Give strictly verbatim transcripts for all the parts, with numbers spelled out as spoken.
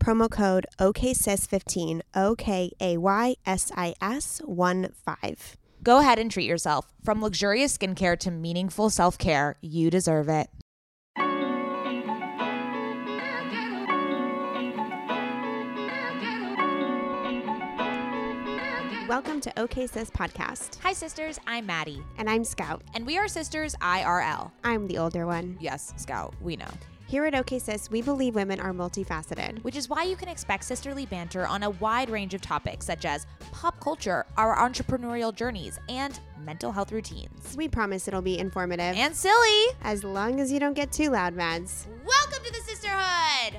Promo code O K S I S fifteen, O K A Y S I S one five. Go ahead and treat yourself. From luxurious skincare to meaningful self-care, you deserve it. Welcome to OK Sis Podcast. Hi, sisters. I'm Maddie. And I'm Scout. And we are sisters I R L. I'm the older one. Yes, Scout. We know. Here at OK Sis, we believe women are multifaceted. Which is why you can expect sisterly banter on a wide range of topics such as pop culture, our entrepreneurial journeys, and mental health routines. We promise it'll be informative. And silly. As long as you don't get too loud, Mads. Welcome to the sisterhood.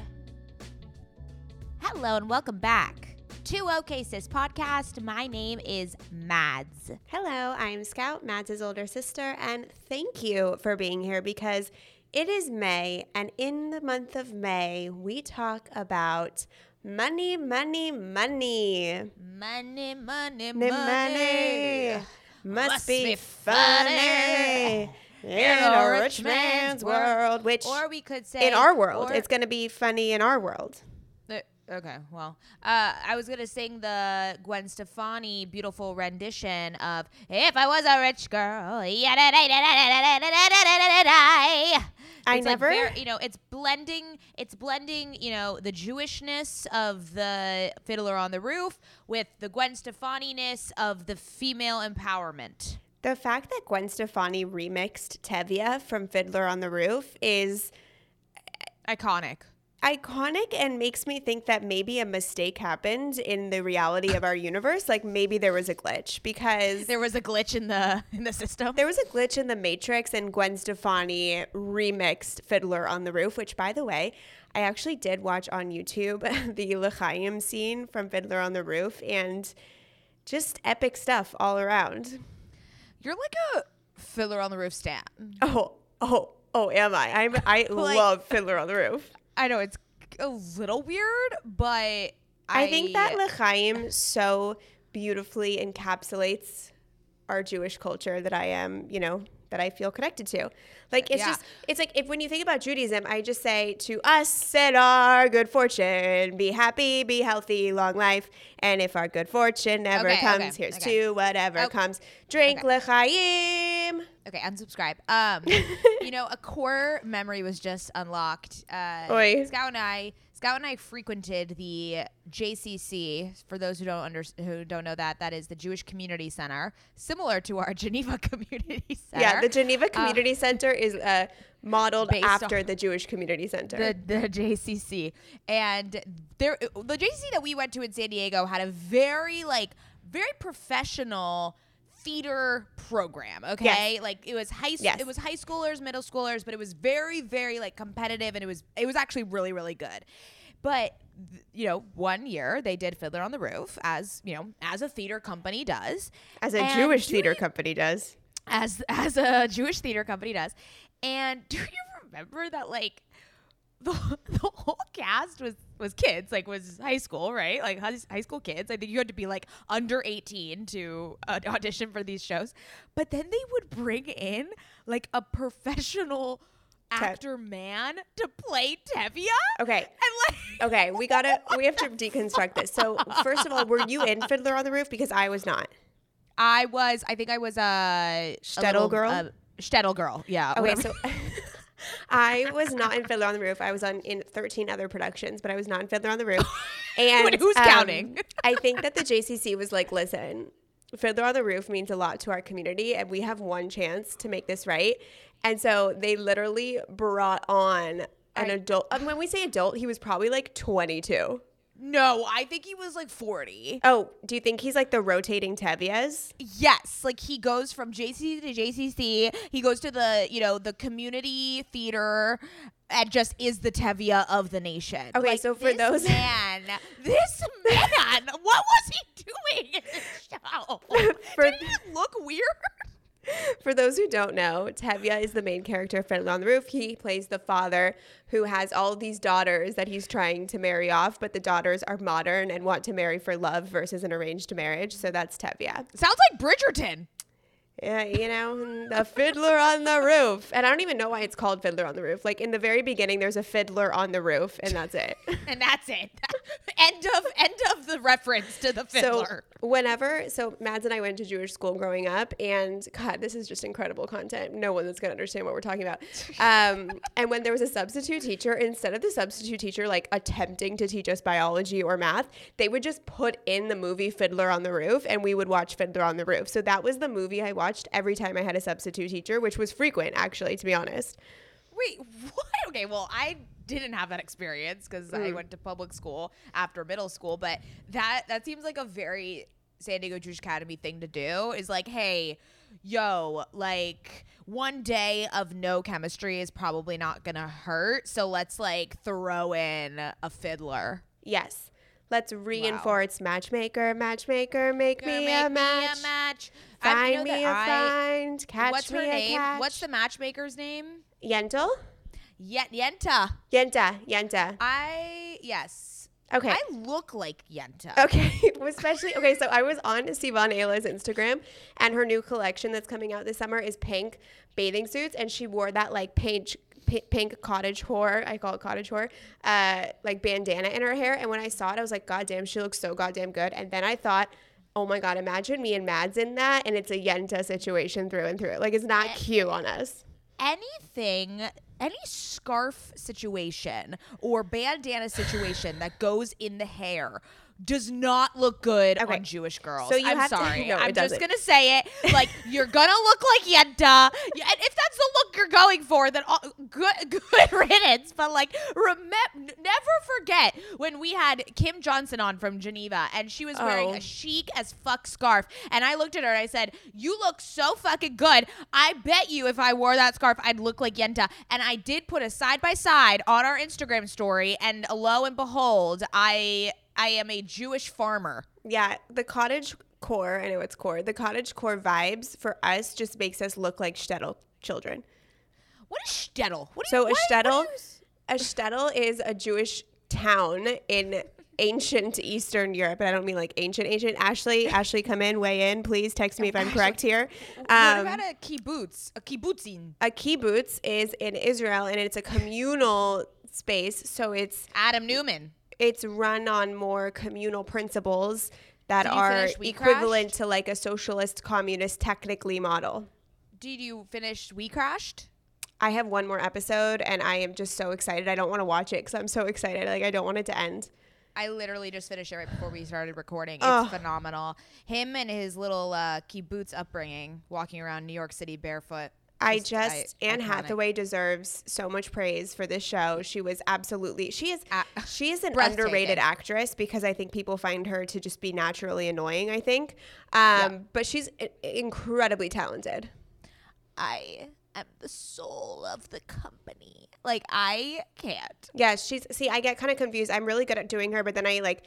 Hello and welcome back to OK Sis Podcast. My name is Mads. Hello, I'm Scout, Mads' older sister, and thank you for being here because it is May, and in the month of May, we talk about money, money, money. Money, money, money. Money must, must be, be funny. In a rich man's world. world. Which, or we could say, in our world, it's going to be funny in our world. Okay, well, uh, I was going to sing the Gwen Stefani beautiful rendition of If I Was a Rich Girl. I it's never, like very, you know, it's blending, it's blending, you know, the Jewishness of the Fiddler on the Roof with the Gwen Stefani-ness of the female empowerment. The fact that Gwen Stefani remixed Tevye from Fiddler on the Roof is iconic. Iconic and makes me think that maybe a mistake happened in the reality of our universe. Like maybe there was a glitch because there was a glitch in the in the system. There was a glitch in the Matrix, and Gwen Stefani remixed Fiddler on the Roof, which, by the way, I actually did watch on YouTube the L'chaim scene from Fiddler on the Roof, and just epic stuff all around. You're like a Fiddler on the Roof stan. Oh, oh, oh, am I? I'm, I like, love Fiddler on the Roof. I know it's a little weird, but I... I think that L'chaim so beautifully encapsulates our Jewish culture that I am, you know, that I feel connected to. Like, it's yeah. just, it's like if when you think about Judaism, I just say, to us and our good fortune, be happy, be healthy, long life. And if our good fortune never okay, comes, okay, here's okay. to whatever okay. comes. Drink okay. L'chaim. Okay, unsubscribe. Um, you know, a core memory was just unlocked. Uh, Scout and I, Scout and I frequented the J C C. For those who don't under, who don't know that, that is the Jewish Community Center, similar to our Geneva Community Center. Yeah, the Geneva Community um, Center is uh, modeled after the Jewish Community Center. The, the J C C, and there, the J C C that we went to in San Diego had a very like very professional theater program, okay? Yes. Like it was high yes. it was high schoolers, middle schoolers, but it was very, very like competitive, and it was it was actually really, really good. But you know, one year they did Fiddler on the Roof as, you know, as a theater company does. As a and Jewish theater you, company does. As as a Jewish theater company does. And do you remember that like the the whole cast asked was was kids, like was high school, right? Like high school kids. I think you had to be like under eighteen to uh, audition for these shows. But then they would bring in like a professional actor man to play Tevye. Okay. Like, okay. We gotta, we have to deconstruct this. So first of all, were you in Fiddler on the Roof? Because I was not. I was, I think I was a shtetl girl. Uh, shtetl girl. Yeah. Okay. Whatever. So I was not in Fiddler on the Roof. I was on in thirteen other productions, but I was not in Fiddler on the Roof. And who's um, counting? I think that the J C C was like, listen, Fiddler on the Roof means a lot to our community, and we have one chance to make this right. And so they literally brought on an I, adult. Um, when we say adult, he was probably like twenty-two. No, I think he was like forty. Oh, do you think he's like the rotating Tevyes? Yes. Like he goes from J C C to J C C. He goes to the, you know, the community theater and just is the Tevye of the nation. Okay, like, so for this those. man, this man, what was he doing in the show? For Did he look weird? For those who don't know, Tevye is the main character of Fiddler on the Roof. He plays the father who has all these daughters that he's trying to marry off, but the daughters are modern and want to marry for love versus an arranged marriage. So that's Tevye. Sounds like Bridgerton. Yeah, you know, the Fiddler on the Roof. And I don't even know why it's called Fiddler on the Roof. Like in the very beginning, there's a fiddler on the roof, and that's it. And that's it. End of end of the reference to the fiddler. So whenever, so Mads and I went to Jewish school growing up, and God, this is just incredible content. No one that's gonna understand what we're talking about. Um, and when there was a substitute teacher, instead of the substitute teacher like attempting to teach us biology or math, they would just put in the movie Fiddler on the Roof, and we would watch Fiddler on the Roof. So that was the movie I watched. Watched every time I had a substitute teacher, which was frequent, actually, to be honest. Wait, what? Okay, well, I didn't have that experience because mm. I went to public school after middle school, but that that seems like a very San Diego Jewish Academy thing to do is like, hey, yo, like one day of no chemistry is probably not gonna hurt, so let's like throw in a fiddler. Yes. Let's reinforce wow. matchmaker, matchmaker, make Go me, make a, match. me a match. Find me a I, find, catch what's me her a name? catch. What's the matchmaker's name? Yentl? Yenta. Yenta. Yenta, Yenta. I, yes. Okay. I look like Yenta. Okay, especially, okay, so I was on Sivan Ayla's Instagram, and her new collection that's coming out this summer is pink bathing suits, and she wore that like pink, pink cottage whore, I call it cottage whore, uh, like bandana in her hair. And when I saw it, I was like, God damn, she looks so goddamn good. And then I thought, oh my God, imagine me and Mads in that. And it's a Yenta situation through and through. Like, it's not cute on us. Anything, any scarf situation or bandana situation that goes in the hair does not look good okay. on Jewish girls. So you I'm have sorry. To, no, I'm just going to say it. Like, you're going to look like Yenta. And if that's the look you're going for, then all, good, good riddance. But, like, remember, never forget when we had Kim Johnson on from Geneva, and she was oh. wearing a chic as fuck scarf. And I looked at her and I said, you look so fucking good. I bet you if I wore that scarf, I'd look like Yenta. And I did put a side-by-side on our Instagram story, and lo and behold, I... I am a Jewish farmer. Yeah, the cottage core, I know it's core, the cottage core vibes for us just makes us look like shtetl children. What is shtetl? What so you, a shtetl, a shtetl is a Jewish town in ancient Eastern Europe, and I don't mean like ancient, ancient. Ashley, Ashley, come in, weigh in, please text me if I'm correct here. Um, what about a kibbutz, a kibbutzin? A kibbutz is in Israel, and it's a communal space, so it's... Adam Neumann. It's run on more communal principles that are equivalent crashed? to like a socialist communist technically model. Did you finish We Crashed? I have one more episode and I am just so excited. I don't want to watch it because I'm so excited. Like I don't want it to end. I literally just finished it right before we started recording. It's oh. phenomenal. Him and his little uh, kibbutz upbringing, walking around New York City barefoot. I just, I, Anne Hathaway deserves so much praise for this show. She was absolutely, she is, uh, she is an underrated actress because I think people find her to just be naturally annoying, I think. Um, yeah. But she's I- incredibly talented. I am the soul of the company. Like, I can't. Yeah, she's, see, I get kind of confused. I'm really good at doing her, but then I like,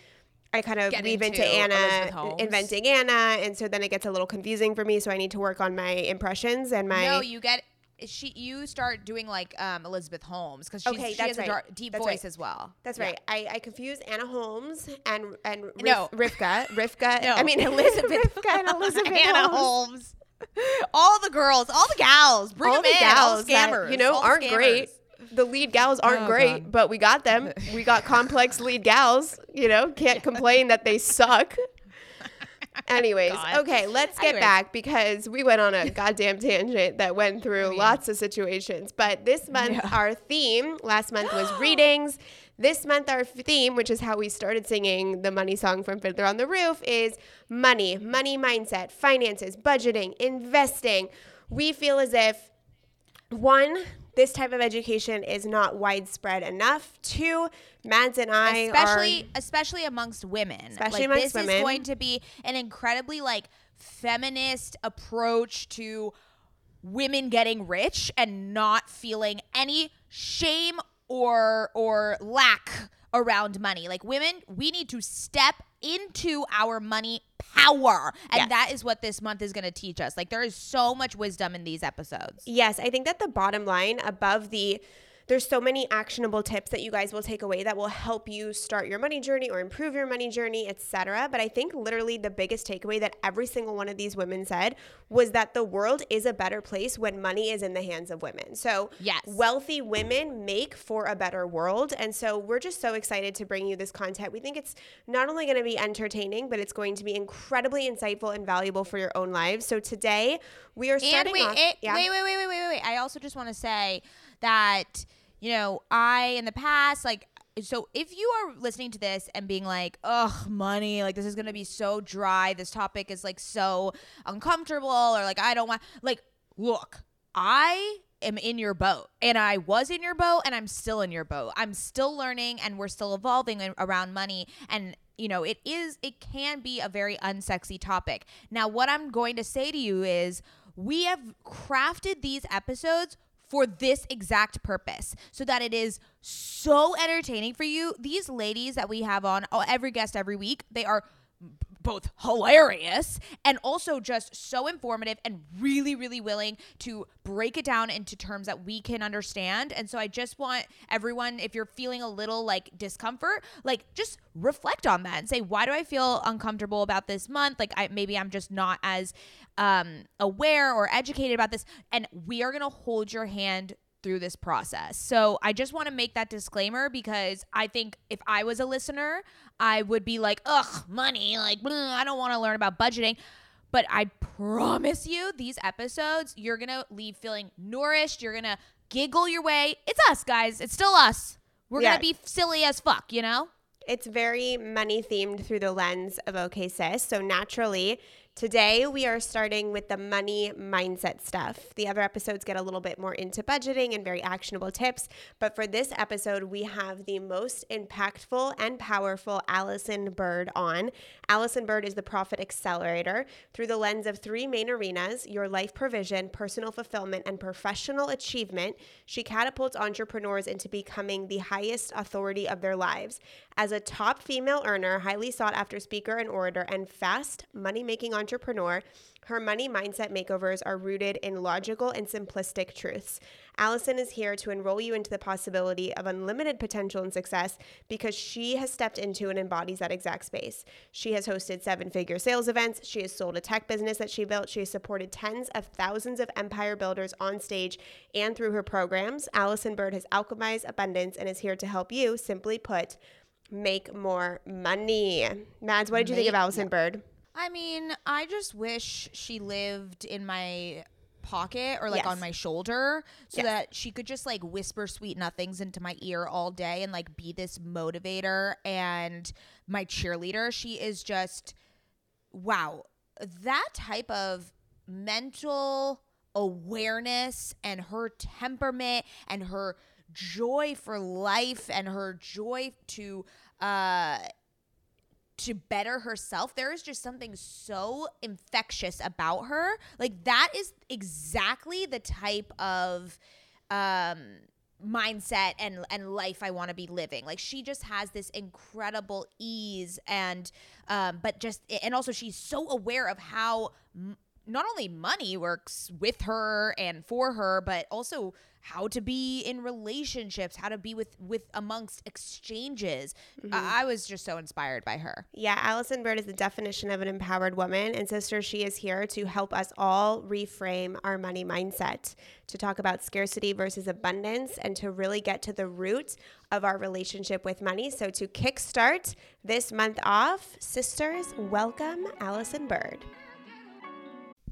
I kind of weave into, into Anna, Inventing Anna, and so then it gets a little confusing for me, so I need to work on my impressions and my... No, you get she you start doing like um, Elizabeth Holmes because okay, she has right. a dark, deep that's voice right. as well. That's right. Yeah. I, I confuse Anna Holmes and and Rif- no. Rivka. Rivka. No. I mean Elizabeth. Rivka and Elizabeth Anna Holmes. Holmes. All the girls, all the gals, bring all them the in. Gals all the scammers, that, you know, all aren't scammers. Great. The lead gals aren't oh, great, God. But we got them. We got complex lead gals. You know, can't complain that they suck. Anyways, God. okay, let's get Anyways. back because we went on a goddamn tangent that went through I mean, lots of situations. But this month, yeah. our theme, last month was readings. This month, our theme, which is how we started singing the money song from Fiddler on the Roof, is money, money mindset, finances, budgeting, investing. We feel as if, one, this type of education is not widespread enough. Two, Mads and I especially, are... Especially amongst women. Especially like, amongst this women. This is going to be an incredibly, like, feminist approach to women getting rich and not feeling any shame or or lack around money. Like, women, we need to step into our money power. And yes. that is what this month is going to teach us. Like, there is so much wisdom in these episodes. Yes. I think that the bottom line above the, there's so many actionable tips that you guys will take away that will help you start your money journey or improve your money journey, et cetera. But I think literally the biggest takeaway that every single one of these women said was that the world is a better place when money is in the hands of women. So yes. wealthy women make for a better world. And so we're just so excited to bring you this content. We think it's not only going to be entertaining, but it's going to be incredibly insightful and valuable for your own lives. So today we are starting and wait, off. It, yeah. Wait, wait, wait, wait, wait, wait. I also just want to say that... You know, I, in the past, like, so if you are listening to this and being like, ugh, money, like, this is going to be so dry. This topic is, like, so uncomfortable or, like, I don't want, like, look, I am in your boat and I was in your boat and I'm still in your boat. I'm still learning and we're still evolving around money. And, you know, it is, it can be a very unsexy topic. Now, what I'm going to say to you is we have crafted these episodes for this exact purpose, so that it is so entertaining for you. These ladies that we have on, every guest every week, they are both hilarious and also just so informative and really, really willing to break it down into terms that we can understand. And so I just want everyone, if you're feeling a little like discomfort, like just reflect on that and say, why do I feel uncomfortable about this month? Like I, maybe I'm just not as um, aware or educated about this. And we are going to hold your hand through this process. So I just want to make that disclaimer because I think if I was a listener, I would be like, ugh, money, like, bleh, I don't want to learn about budgeting. But I promise you these episodes, you're going to leave feeling nourished. You're going to giggle your way. It's us, guys. It's still us. We're yeah. going to be silly as fuck, you know? It's very money themed through the lens of OK Sis. So naturally, today we are starting with the money mindset stuff. The other episodes get a little bit more into budgeting and very actionable tips. But for this episode, we have the most impactful and powerful Allyson Byrd on. Allyson Byrd is the Profit Accelerator through the lens of three main arenas, your life provision, personal fulfillment, and professional achievement. She catapults entrepreneurs into becoming the highest authority of their lives. As a top female earner, highly sought after speaker and orator, and fast money-making entrepreneur, entrepreneur, her money mindset makeovers are rooted in logical and simplistic truths. Allyson is here to enroll you into the possibility of unlimited potential and success because she has stepped into and embodies that exact space. She has hosted seven-figure sales events. She has sold a tech business that she built. She has supported tens of thousands of empire builders on stage and through her programs. Allyson Byrd has alchemized abundance and is here to help you, simply put, make more money. Mads, what did you make- think of Allyson Byrd? I mean, I just wish she lived in my pocket or like yes. on my shoulder so yes. that she could just like whisper sweet nothings into my ear all day and like be this motivator and my cheerleader. She is just, wow, that type of mental awareness and her temperament and her joy for life and her joy to, uh, to better herself. There is just something so infectious about her. Like that is exactly the type of um, mindset and, and life I want to be living. Like she just has this incredible ease and, um, but just, and also she's so aware of how m- not only money works with her and for her, but also how to be in relationships, how to be with, with amongst exchanges. Mm-hmm. Uh, I was just so inspired by her. Yeah, Allyson Byrd is the definition of an empowered woman. And sister, she is here to help us all reframe our money mindset, to talk about scarcity versus abundance, and to really get to the root of our relationship with money. So to kickstart this month off, sisters, welcome Allyson Byrd.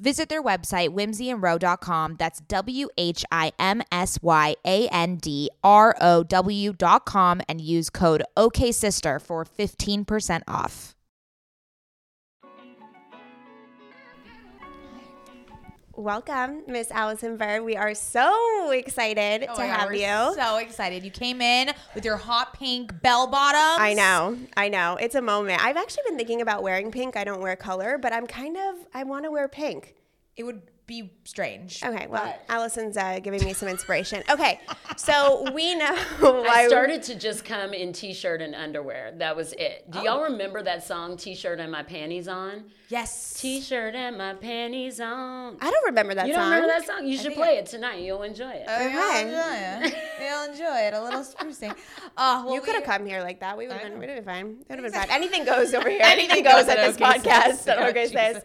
Visit their website, whimsy and row dot com. That's W H I M S Y A N D R O W dot com, and use code O K Sister for fifteen percent off. Welcome, Miss Allyson Byrd. We are so excited oh to have God, we're you. So excited. You came in with your hot pink bell bottoms. I know. I know. It's a moment. I've actually been thinking about wearing pink. I don't wear color, but I'm kind of, I want to wear pink. It would be strange. Okay, well, Allison's uh, giving me some inspiration. Okay, so we know why I started we... to just come in t-shirt and underwear. That was it. Do oh. y'all remember that song, T-Shirt and My Panties On? Yes. T-shirt and my panties on. I don't remember that song. You don't song. remember that song? You I should play I... it tonight. You'll enjoy it. Oh, okay. You'll enjoy it. You'll enjoy it. A little sprucing. Uh, well, you could have come here like that. We would have been, been fine. It would have been fine. Anything goes over here. Anything goes at this podcast. That's what Grace says.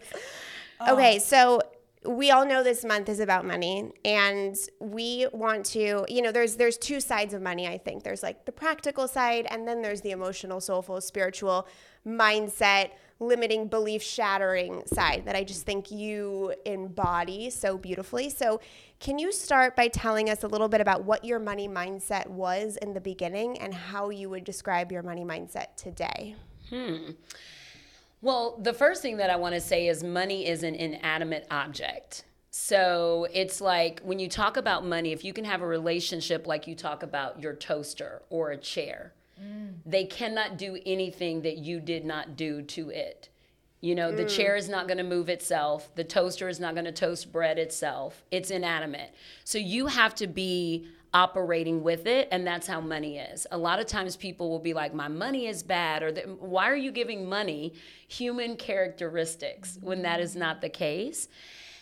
Okay, so... we all know this month is about money, and we want to, you know, there's there's two sides of money, I think. There's like the practical side, and then there's the emotional, soulful, spiritual, mindset, limiting, belief shattering side that I just think you embody so beautifully. So can you start by telling us a little bit about what your money mindset was in the beginning and how you would describe your money mindset today? Hmm. Well, the first thing that I want to say is money is an inanimate object. So it's like when you talk about money, if you can have a relationship like you talk about your toaster or a chair, mm. they cannot do anything that you did not do to it. You know, mm. the chair is not going to move itself. The toaster is not going to toast bread itself. It's inanimate. So you have to be operating with it, and that's how money is. A lot of times people will be like, my money is bad, or why are you giving money human characteristics when that is not the case?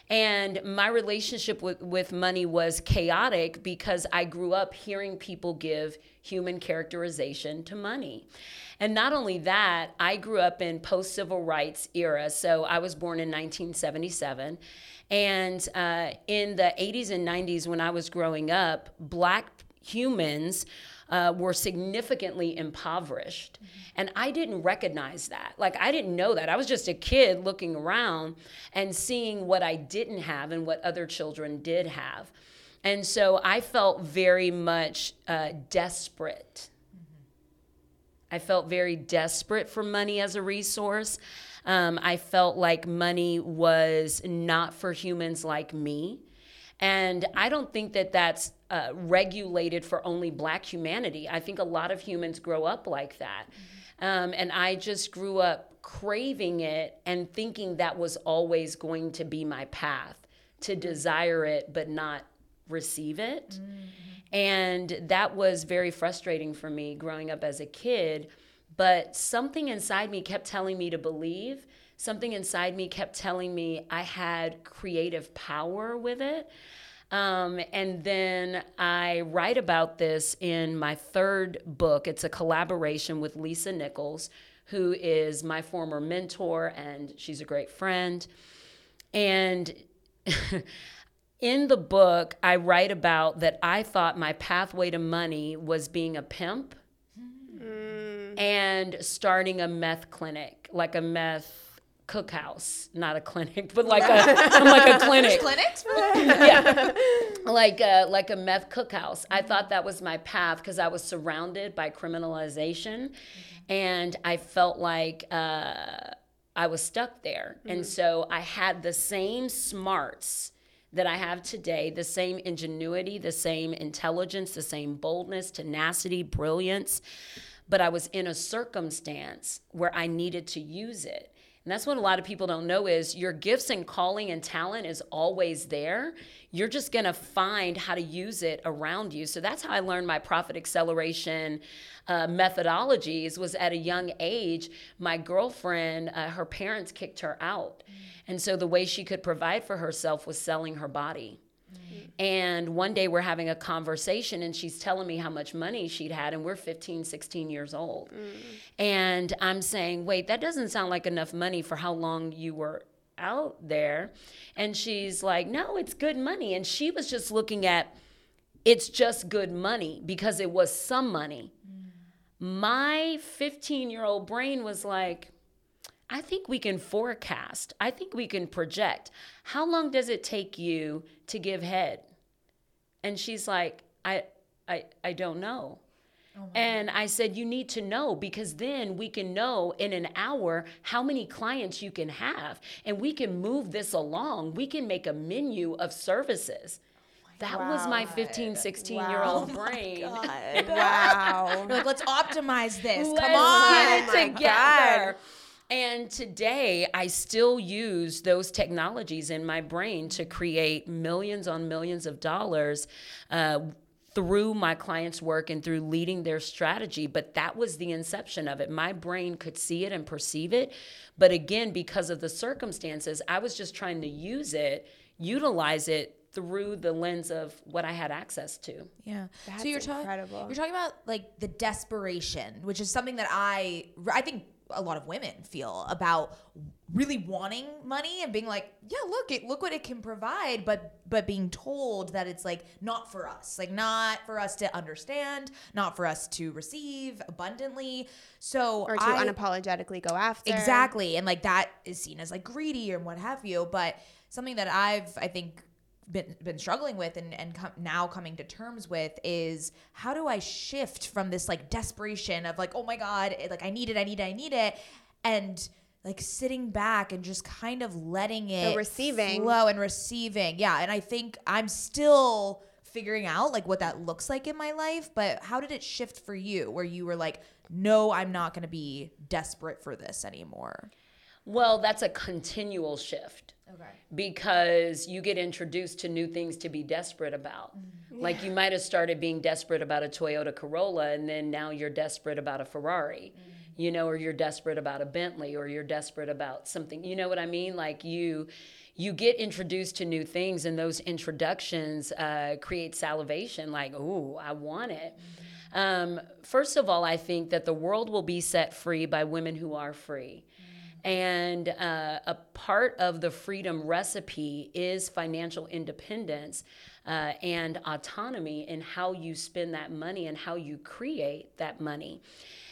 And my relationship with, with money was chaotic because I grew up hearing people give human characterization to money. And not only that, I grew up in post-civil rights era. So I was born in nineteen seventy-seven. And uh, in the eighties and nineties, when I was growing up, Black humans uh, were significantly impoverished. Mm-hmm. And I didn't recognize that. Like, I didn't know that. I was just a kid looking around and seeing what I didn't have and what other children did have. And so I felt very much uh, desperate. Mm-hmm. I felt very desperate for money as a resource. Um, I felt like money was not for humans like me. And I don't think that that's uh, regulated for only Black humanity. I think a lot of humans grow up like that. Mm-hmm. Um, and I just grew up craving it and thinking that was always going to be my path, to desire it but not receive it. Mm-hmm. And that was very frustrating for me growing up as a kid. But something inside me kept telling me to believe. Something inside me kept telling me I had creative power with it. Um, and then I write about this in my third book. It's a collaboration with Lisa Nichols, who is my former mentor, and she's a great friend. And in the book, I write about that I thought my pathway to money was being a pimp. And starting a meth clinic, like a meth cookhouse, not a clinic, but like a like a clinic. There's clinics for that? Yeah, like a, like a meth cookhouse. I thought that was my path because I was surrounded by criminalization, mm-hmm. and I felt like uh, I was stuck there. Mm-hmm. And so I had the same smarts that I have today, the same ingenuity, the same intelligence, the same boldness, tenacity, brilliance. But I was in a circumstance where I needed to use it. And that's what a lot of people don't know is your gifts and calling and talent is always there. You're just gonna find how to use it around you. So that's how I learned my profit acceleration uh, methodologies was at a young age. My girlfriend, uh, her parents kicked her out. And so the way she could provide for herself was selling her body. Mm-hmm. And one day we're having a conversation and she's telling me how much money she'd had and we're fifteen, sixteen years old. Mm-hmm. And I'm saying, wait, that doesn't sound like enough money for how long you were out there. And she's like, no, it's good money. And she was just looking at, it's just good money because it was some money. Mm-hmm. My fifteen-year-old brain was like, I think we can forecast. I think we can project. How long does it take you to give head? And she's like, I I, I don't know. Oh, and I said, you need to know because then we can know in an hour how many clients you can have. And we can move this along. We can make a menu of services. That wow. was my fifteen, sixteen-year-old wow. brain. Oh wow. You're like, let's optimize this. Let's Come on. Get it together. And today I still use those technologies in my brain to create millions on millions of dollars uh, through my clients' work and through leading their strategy. But that was the inception of it. My brain could see it and perceive it. But again, because of the circumstances, I was just trying to use it, utilize it through the lens of what I had access to. Yeah. That's so you're incredible. Ta- you're talking about like the desperation, which is something that I, I think a lot of women feel about really wanting money and being like, yeah, look, it, look what it can provide, but but being told that it's like not for us, like not for us to understand, not for us to receive abundantly. So or to I, unapologetically go after. Exactly. And like that is seen as like greedy or what have you. But something that I've, I think, been been struggling with and, and com- now coming to terms with is how do I shift from this like desperation of like, oh my God, it, like I need it, I need it, I need it. And like sitting back and just kind of letting it so receiving. flow and receiving. Yeah. And I think I'm still figuring out like what that looks like in my life, but how did it shift for you where you were like, no, I'm not going to be desperate for this anymore? Well, that's a continual shift. Okay. Because you get introduced to new things to be desperate about. Mm-hmm. Like you might have started being desperate about a Toyota Corolla and then now you're desperate about a Ferrari, mm-hmm. you know, or you're desperate about a Bentley or you're desperate about something. You know what I mean? Like you you get introduced to new things and those introductions uh, create salivation like, ooh, I want it. Mm-hmm. Um, first of all, I think that the world will be set free by women who are free. And uh, a part of the freedom recipe is financial independence uh, and autonomy in how you spend that money and how you create that money.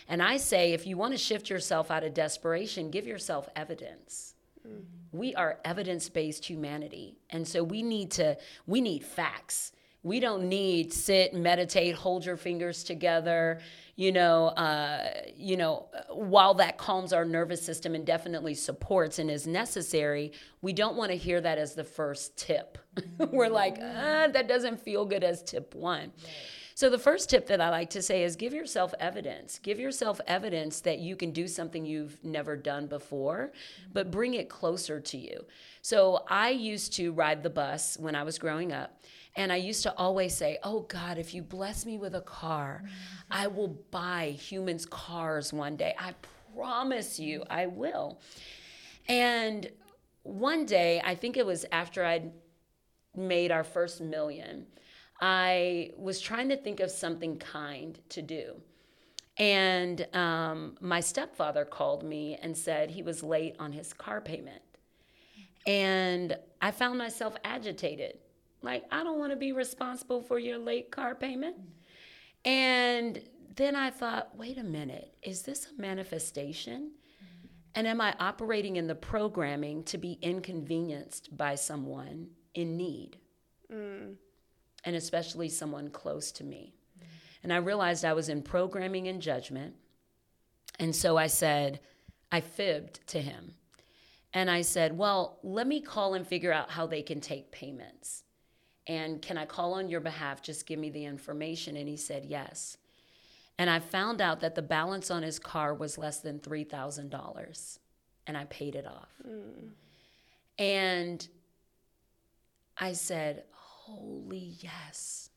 And I say, if you want to shift yourself out of desperation, give yourself evidence. Mm-hmm. We are evidence-based humanity. And so we need to, we need facts. We don't need sit, meditate, hold your fingers together, you know, uh, you know, while that calms our nervous system and definitely supports and is necessary, we don't want to hear that as the first tip. We're like, ah, that doesn't feel good as tip one. Right. So the first tip that I like to say is give yourself evidence. Give yourself evidence that you can do something you've never done before, but bring it closer to you. So I used to ride the bus when I was growing up. And I used to always say, oh God, if you bless me with a car, I will buy humans cars one day. I promise you I will. And one day, I think it was after I'd made our first million, I was trying to think of something kind to do. And um, my stepfather called me and said he was late on his car payment. And I found myself agitated. Like, I don't want to be responsible for your late car payment. Mm-hmm. And then I thought, wait a minute, is this a manifestation? Mm-hmm. And am I operating in the programming to be inconvenienced by someone in need? Mm. And especially someone close to me. Mm-hmm. And I realized I was in programming and judgment. And so I said, I fibbed to him. And I said, well, let me call and figure out how they can take payments. And can I call on your behalf? Just give me the information. And he said, yes. And I found out that the balance on his car was less than three thousand dollars. And I paid it off. Mm. And I said, holy yes.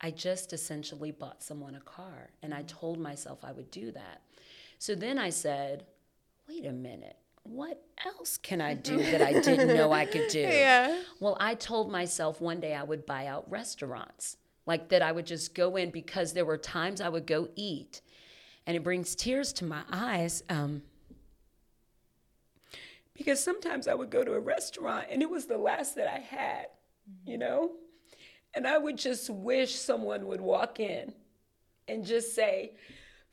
I just essentially bought someone a car. And I told myself I would do that. So then I said, wait a minute. What else can I do that I didn't know I could do? Yeah. Well, I told myself one day I would buy out restaurants, like that I would just go in because there were times I would go eat. And it brings tears to my eyes um, because sometimes I would go to a restaurant and it was the last that I had, you know? And I would just wish someone would walk in and just say,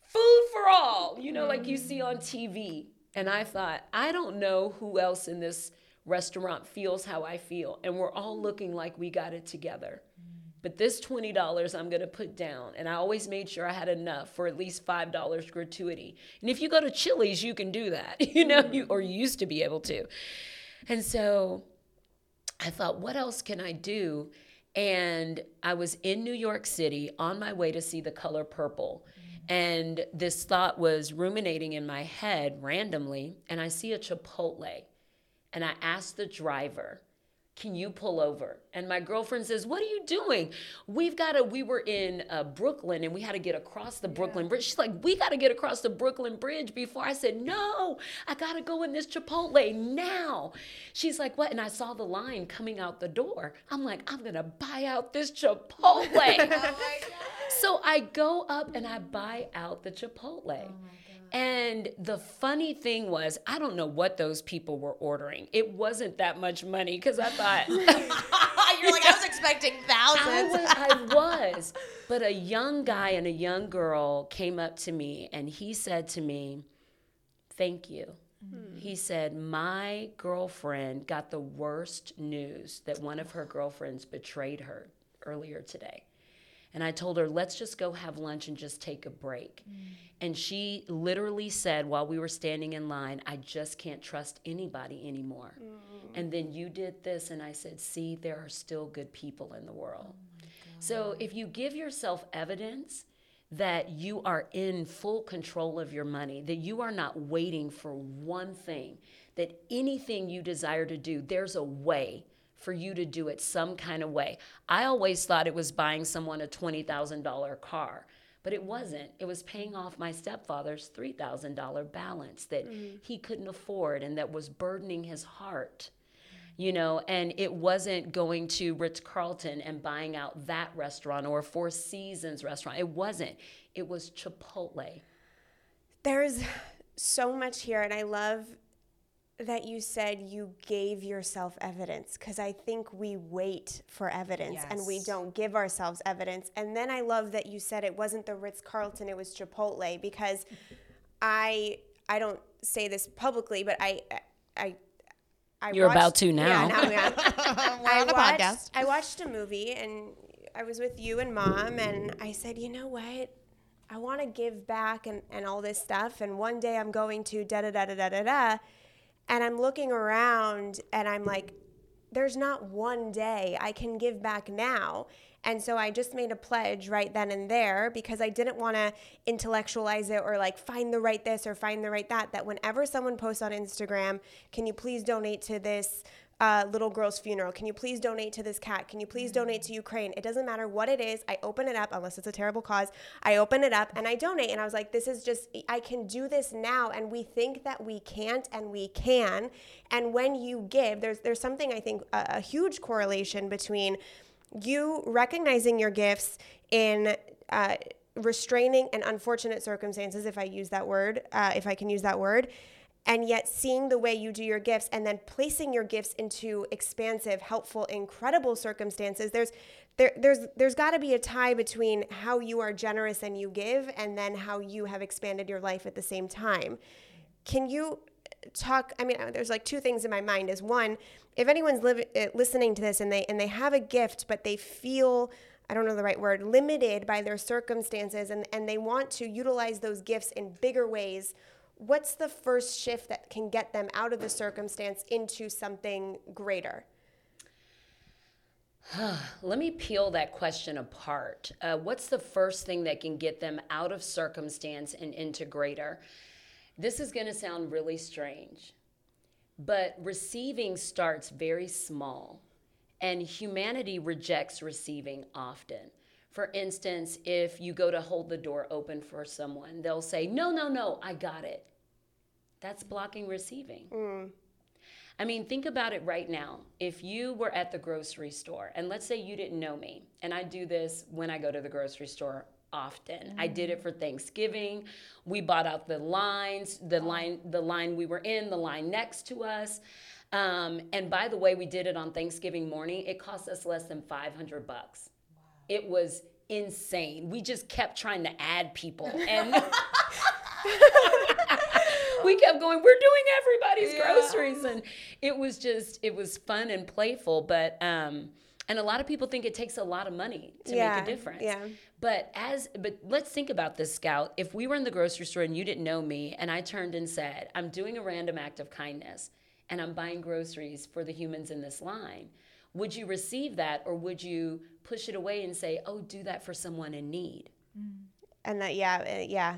food for all, you know, mm. like you see on T V. And I thought, I don't know who else in this restaurant feels how I feel. And we're all looking like we got it together. Mm. But this twenty dollars I'm going to put down. And I always made sure I had enough for at least five dollars gratuity. And if you go to Chili's, you can do that, you know, you, or you used to be able to. And so I thought, what else can I do? And I was in New York City on my way to see The Color Purple. Mm. And this thought was ruminating in my head randomly, and I see a Chipotle, and I ask the driver, can you pull over? And my girlfriend says, what are you doing? We've got to, we were in uh, Brooklyn and we had to get across the Brooklyn yeah. Bridge. She's like, we got to get across the Brooklyn Bridge before. I said, no, I got to go in this Chipotle now. She's like, what? And I saw the line coming out the door. I'm like, I'm going to buy out this Chipotle. Oh my God. So I go up and I buy out the Chipotle. Oh my God. And the funny thing was, I don't know what those people were ordering. It wasn't that much money because I thought. You're like, I was expecting thousands. I was, I was. But a young guy and a young girl came up to me and he said to me, thank you. Mm-hmm. He said, my girlfriend got the worst news that one of her girlfriends betrayed her earlier today. And I told her, let's just go have lunch and just take a break. Mm. And she literally said, while we were standing in line, I just can't trust anybody anymore. Mm. And then you did this. And I said, see, there are still good people in the world. Oh so if you give yourself evidence that you are in full control of your money, that you are not waiting for one thing, that anything you desire to do, there's a way for you to do it some kind of way. I always thought it was buying someone a twenty thousand dollars car, but it wasn't. It was paying off my stepfather's three thousand dollars balance that mm-hmm. he couldn't afford and that was burdening his heart, you know, and it wasn't going to Ritz-Carlton and buying out that restaurant or Four Seasons restaurant. It wasn't. It was Chipotle. There's so much here, and I love that you said you gave yourself evidence, because I think we wait for evidence yes. and we don't give ourselves evidence. And then I love that you said it wasn't the Ritz-Carlton, it was Chipotle, because I I don't say this publicly, but I I I You're watched, about to now. Yeah, now yeah. We're I on watched, a podcast. I watched a movie and I was with you and Mom and I said, you know what? I want to give back and, and all this stuff, and one day I'm going to da da da da da da da. And I'm looking around and I'm like, there's not one day I can give back now. And so I just made a pledge right then and there, because I didn't want to intellectualize it or like find the right this or find the right that, that whenever someone posts on Instagram, can you please donate to this uh, little girl's funeral? Can you please donate to this cat? Can you please mm-hmm. donate to Ukraine? It doesn't matter what it is. I open it up, unless it's a terrible cause. I open it up and I donate. And I was like, this is just, I can do this now. And we think that we can't, and we can. And when you give, there's, there's something, I think a, a huge correlation between you recognizing your gifts in, uh, restraining and unfortunate circumstances. If I use that word, uh, if I can use that word, and yet seeing the way you do your gifts and then placing your gifts into expansive, helpful, incredible circumstances, there's there, there's there's got to be a tie between how you are generous and you give and then how you have expanded your life at the same time. Can you talk, I mean, there's like two things in my mind is one, if anyone's li- listening to this and they and they have a gift, but they feel, I don't know the right word, limited by their circumstances and, and they want to utilize those gifts in bigger ways, what's the first shift that can get them out of the circumstance into something greater? Let me peel that question apart. Uh, what's the first thing that can get them out of circumstance and into greater? This is going to sound really strange, but receiving starts very small, and humanity rejects receiving often. For instance, if you go to hold the door open for someone, they'll say, no, no, no, I got it. That's blocking receiving. Mm. I mean, think about it right now. If you were at the grocery store, and let's say you didn't know me, and I do this when I go to the grocery store often. Mm. I did it for Thanksgiving. We bought out the lines, the line, the line we were in, the line next to us. Um, and by the way, we did it on Thanksgiving morning. It cost us less than five hundred bucks. It was insane. We just kept trying to add people. And we kept going, we're doing everybody's yeah. groceries. And it was just, it was fun and playful. But, um, and a lot of people think it takes a lot of money to yeah. make a difference. Yeah. But as, but let's think about this, Scout. If we were in the grocery store and you didn't know me, and I turned and said, I'm doing a random act of kindness and I'm buying groceries for the humans in this line, would you receive that, or would you push it away and say, oh, do that for someone in need? And that, yeah, yeah.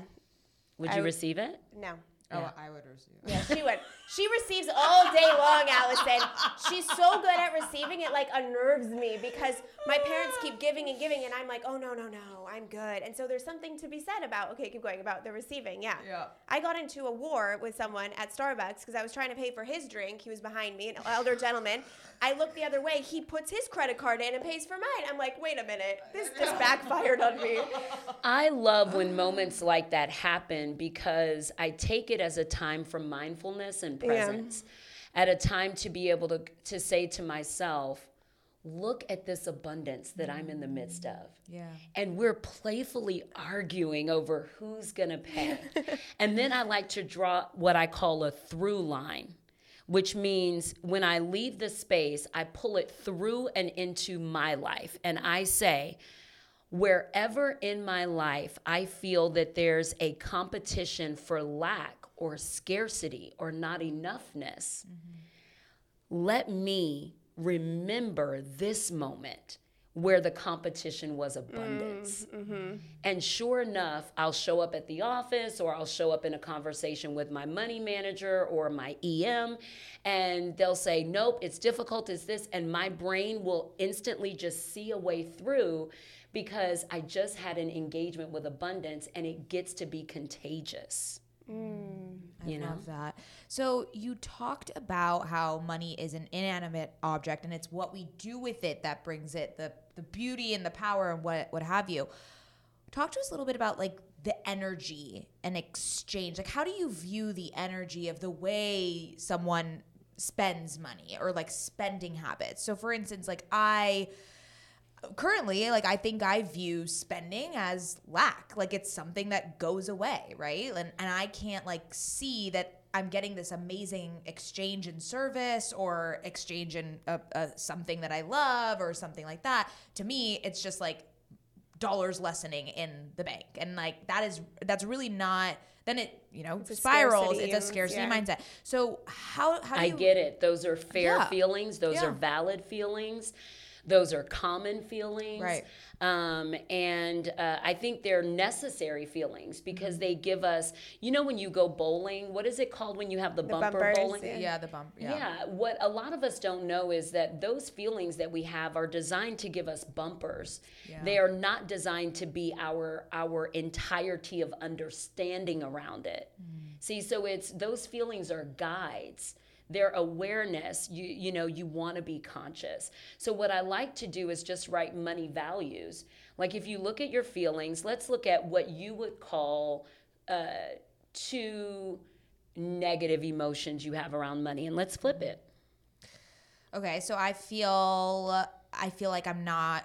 Would I you would, receive it? No. Oh, yeah. I would receive it. Yeah, she would. She receives all day long, Allyson. She's so good at receiving it, like, unnerves me because my parents keep giving and giving, and I'm like, oh, no, no, no, I'm good. And so there's something to be said about, okay, keep going, about the receiving, yeah. yeah. I got into a war with someone at Starbucks because I was trying to pay for his drink. He was behind me, an elder gentleman. I look the other way. He puts his credit card in and pays for mine. I'm like, wait a minute. This just backfired on me. I love when moments like that happen because I take it as a time for mindfulness and presence, yeah. at a time to be able to to say to myself, look at this abundance that I'm in the midst of. Yeah. And we're playfully arguing over who's gonna pay. And then I like to draw what I call a through line, which means when I leave the space, I pull it through and into my life. And I say, wherever in my life I feel that there's a competition for lack or scarcity or not enoughness, mm-hmm. let me remember this moment where the competition was abundance. Mm-hmm. And sure enough, I'll show up at the office or I'll show up in a conversation with my money manager or my E M, and they'll say, nope, it's difficult, it's this, and my brain will instantly just see a way through because I just had an engagement with abundance and it gets to be contagious. Mm, I you know? love that. So you talked about how money is an inanimate object and it's what we do with it that brings it the the beauty and the power and what what have you. Talk to us a little bit about like the energy and exchange. Like how do you view the energy of the way someone spends money or like spending habits? So for instance, like I currently, like I think I view spending as lack, like it's something that goes away, right? And and I can't like see that I'm getting this amazing exchange in service or exchange in a, a something that I love or something like that. To me, it's just like dollars lessening in the bank, and like that is that's really not. Then it you know it's spirals. It's a scarcity yeah. mindset. So how how do I you, get it? Those are fair yeah. feelings. Those yeah. are valid feelings. Those are common feelings. Right. Um, and uh, I think they're necessary feelings because mm-hmm. they give us, you know, when you go bowling, what is it called when you have the, the bumper bumpers, bowling? Yeah, yeah the bumper. Yeah. yeah. What a lot of us don't know is that those feelings that we have are designed to give us bumpers. Yeah. They are not designed to be our, our entirety of understanding around it. Mm. See, so it's those feelings are guides. Their awareness, you you know, you want to be conscious. So what I like to do is just write money values. Like if you look at your feelings, let's look at what you would call uh, two negative emotions you have around money, and let's flip it. Okay, so I feel I feel like I'm not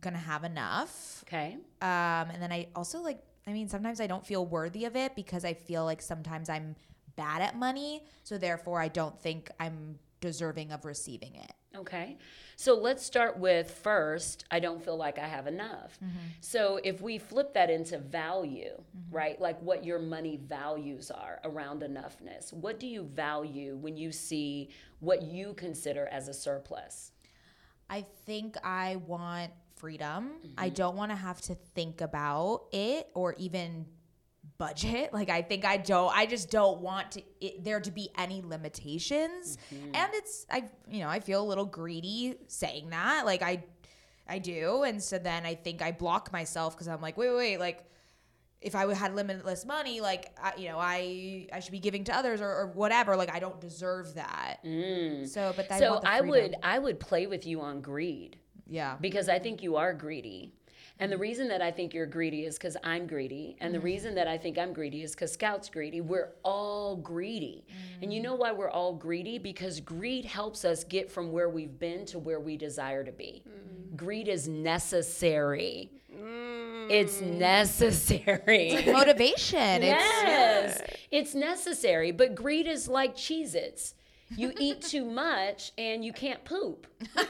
gonna have enough. Okay, um, and then I also like I mean sometimes I don't feel worthy of it because I feel like sometimes I'm bad at money, so therefore I don't think I'm deserving of receiving it. Okay. So let's start with first, I don't feel like I have enough. Mm-hmm. So if we flip that into value, mm-hmm. right, like what your money values are around enoughness, what do you value when you see what you consider as a surplus? I think I want freedom. Mm-hmm. I don't want to have to think about it or even budget. Like I think I don't, I just don't want to, it, there to be any limitations. Mm-hmm. And it's, I, you know, I feel a little greedy saying that. Like I, I do. And so then I think I block myself because I'm like, wait, wait, wait, like if I had limitless money, like, I, you know, I, I should be giving to others or, or whatever. Like I don't deserve that. Mm. So, but that, so I, I would, I would play with you on greed. Yeah. Because I think you are greedy. And the reason that I think you're greedy is because I'm greedy. And the reason that I think I'm greedy is because Scout's greedy. We're all greedy. Mm. And you know why we're all greedy? Because greed helps us get from where we've been to where we desire to be. Mm. Greed is necessary. Mm. It's necessary. It's like motivation. Yes. It's, yeah. it's necessary. But greed is like Cheez-Its. You eat too much and you can't poop. You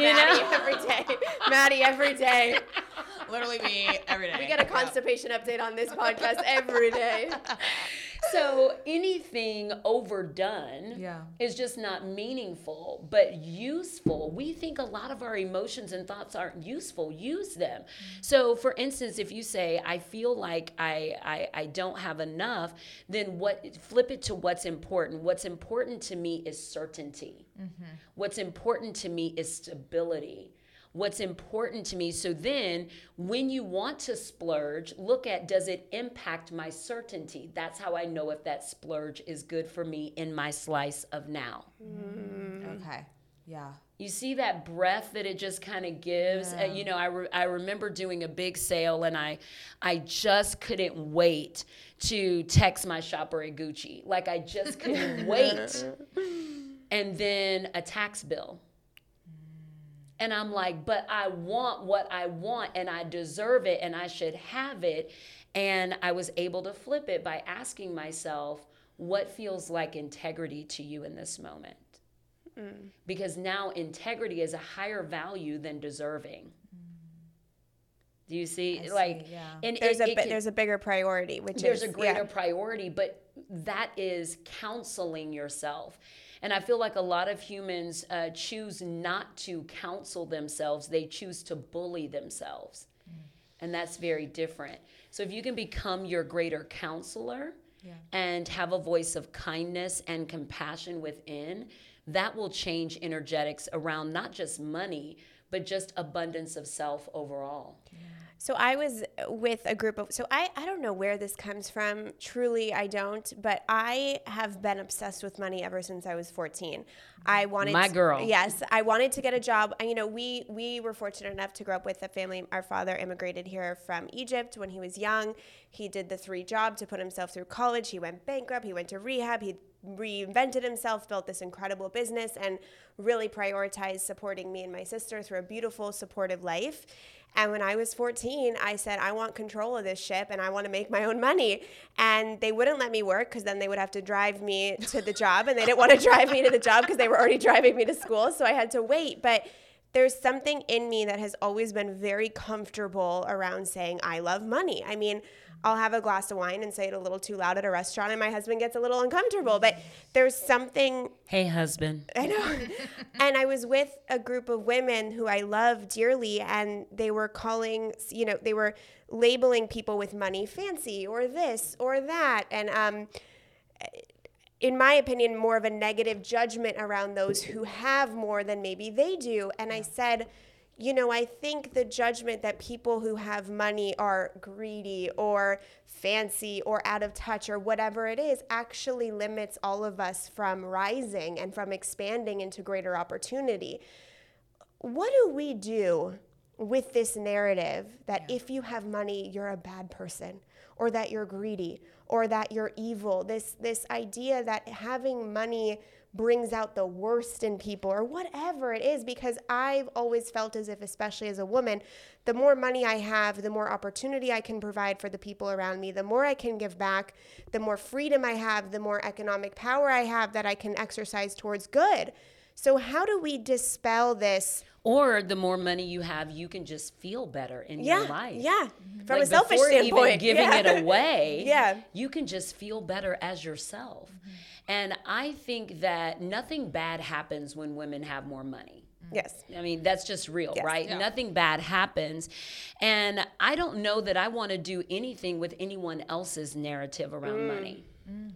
Maddie know? every day. Maddie every day. Literally me every day. We get a constipation update on this podcast every day. So anything overdone yeah. is just not meaningful, but useful. We think a lot of our emotions and thoughts aren't useful. Use them. So for instance, if you say, I feel like I, I, I don't have enough, then what? Flip it to what's important. What's important to me is certainty. Mm-hmm. What's important to me is stability. What's important to me. So then when you want to splurge, look at, does it impact my certainty? That's how I know if that splurge is good for me in my slice of now. Mm. Okay. Yeah. You see that breath that it just kind of gives? Yeah. Uh, you know, I, re- I remember doing a big sale and I I just couldn't wait to text my shopper at Gucci. Like I just couldn't wait. And then a tax bill. And I'm like, but I want what I want and I deserve it and I should have it. And I was able to flip it by asking myself, what feels like integrity to you in this moment? Mm. Because now integrity is a higher value than deserving. Mm. Do you see? I like, see, yeah. and there's, it, a, it can, there's a bigger priority, which there's is. There's a greater yeah. priority, but that is counseling yourself. And I feel like a lot of humans uh, choose not to counsel themselves. They choose to bully themselves. Mm. And that's very different. So if you can become your greater counselor yeah. and have a voice of kindness and compassion within, that will change energetics around not just money, but just abundance of self overall. Yeah. So I was with a group of, so I, I don't know where this comes from. Truly, I don't. But I have been obsessed with money ever since I was fourteen. I wanted My to, girl. Yes. I wanted to get a job. You know, we, we were fortunate enough to grow up with a family. Our father immigrated here from Egypt when he was young. He did the three job to put himself through college. He went bankrupt. He went to rehab. He reinvented himself, built this incredible business, and really prioritized supporting me and my sister through a beautiful, supportive life. And when I was fourteen, I said, I want control of this ship and I want to make my own money. And they wouldn't let me work because then they would have to drive me to the job. And they didn't want to drive me to the job because they were already driving me to school. So I had to wait. But there's something in me that has always been very comfortable around saying, I love money. I mean, I'll have a glass of wine and say it a little too loud at a restaurant and my husband gets a little uncomfortable. But there's something. Hey, husband. I know. And I was with a group of women who I love dearly, and they were calling, you know, they were labeling people with money fancy or this or that. And um, in my opinion, more of a negative judgment around those who have more than maybe they do. And I said, you know, I think the judgment that people who have money are greedy or fancy or out of touch or whatever it is actually limits all of us from rising and from expanding into greater opportunity. What do we do with this narrative that yeah. if you have money, you're a bad person, or that you're greedy, or that you're evil? This this idea that having money brings out the worst in people or whatever it is, because I've always felt as if, especially as a woman, the more money I have, the more opportunity I can provide for the people around me, the more I can give back, the more freedom I have, the more economic power I have that I can exercise towards good. So how do we dispel this? Or the more money you have, you can just feel better in yeah, your life. Yeah, from like a selfish standpoint. Before even giving yeah. it away, yeah. you can just feel better as yourself. Mm-hmm. And I think that nothing bad happens when women have more money. Yes. I mean, that's just real, yes. right? Yeah. Nothing bad happens. And I don't know that I want to do anything with anyone else's narrative around mm. money. Mm.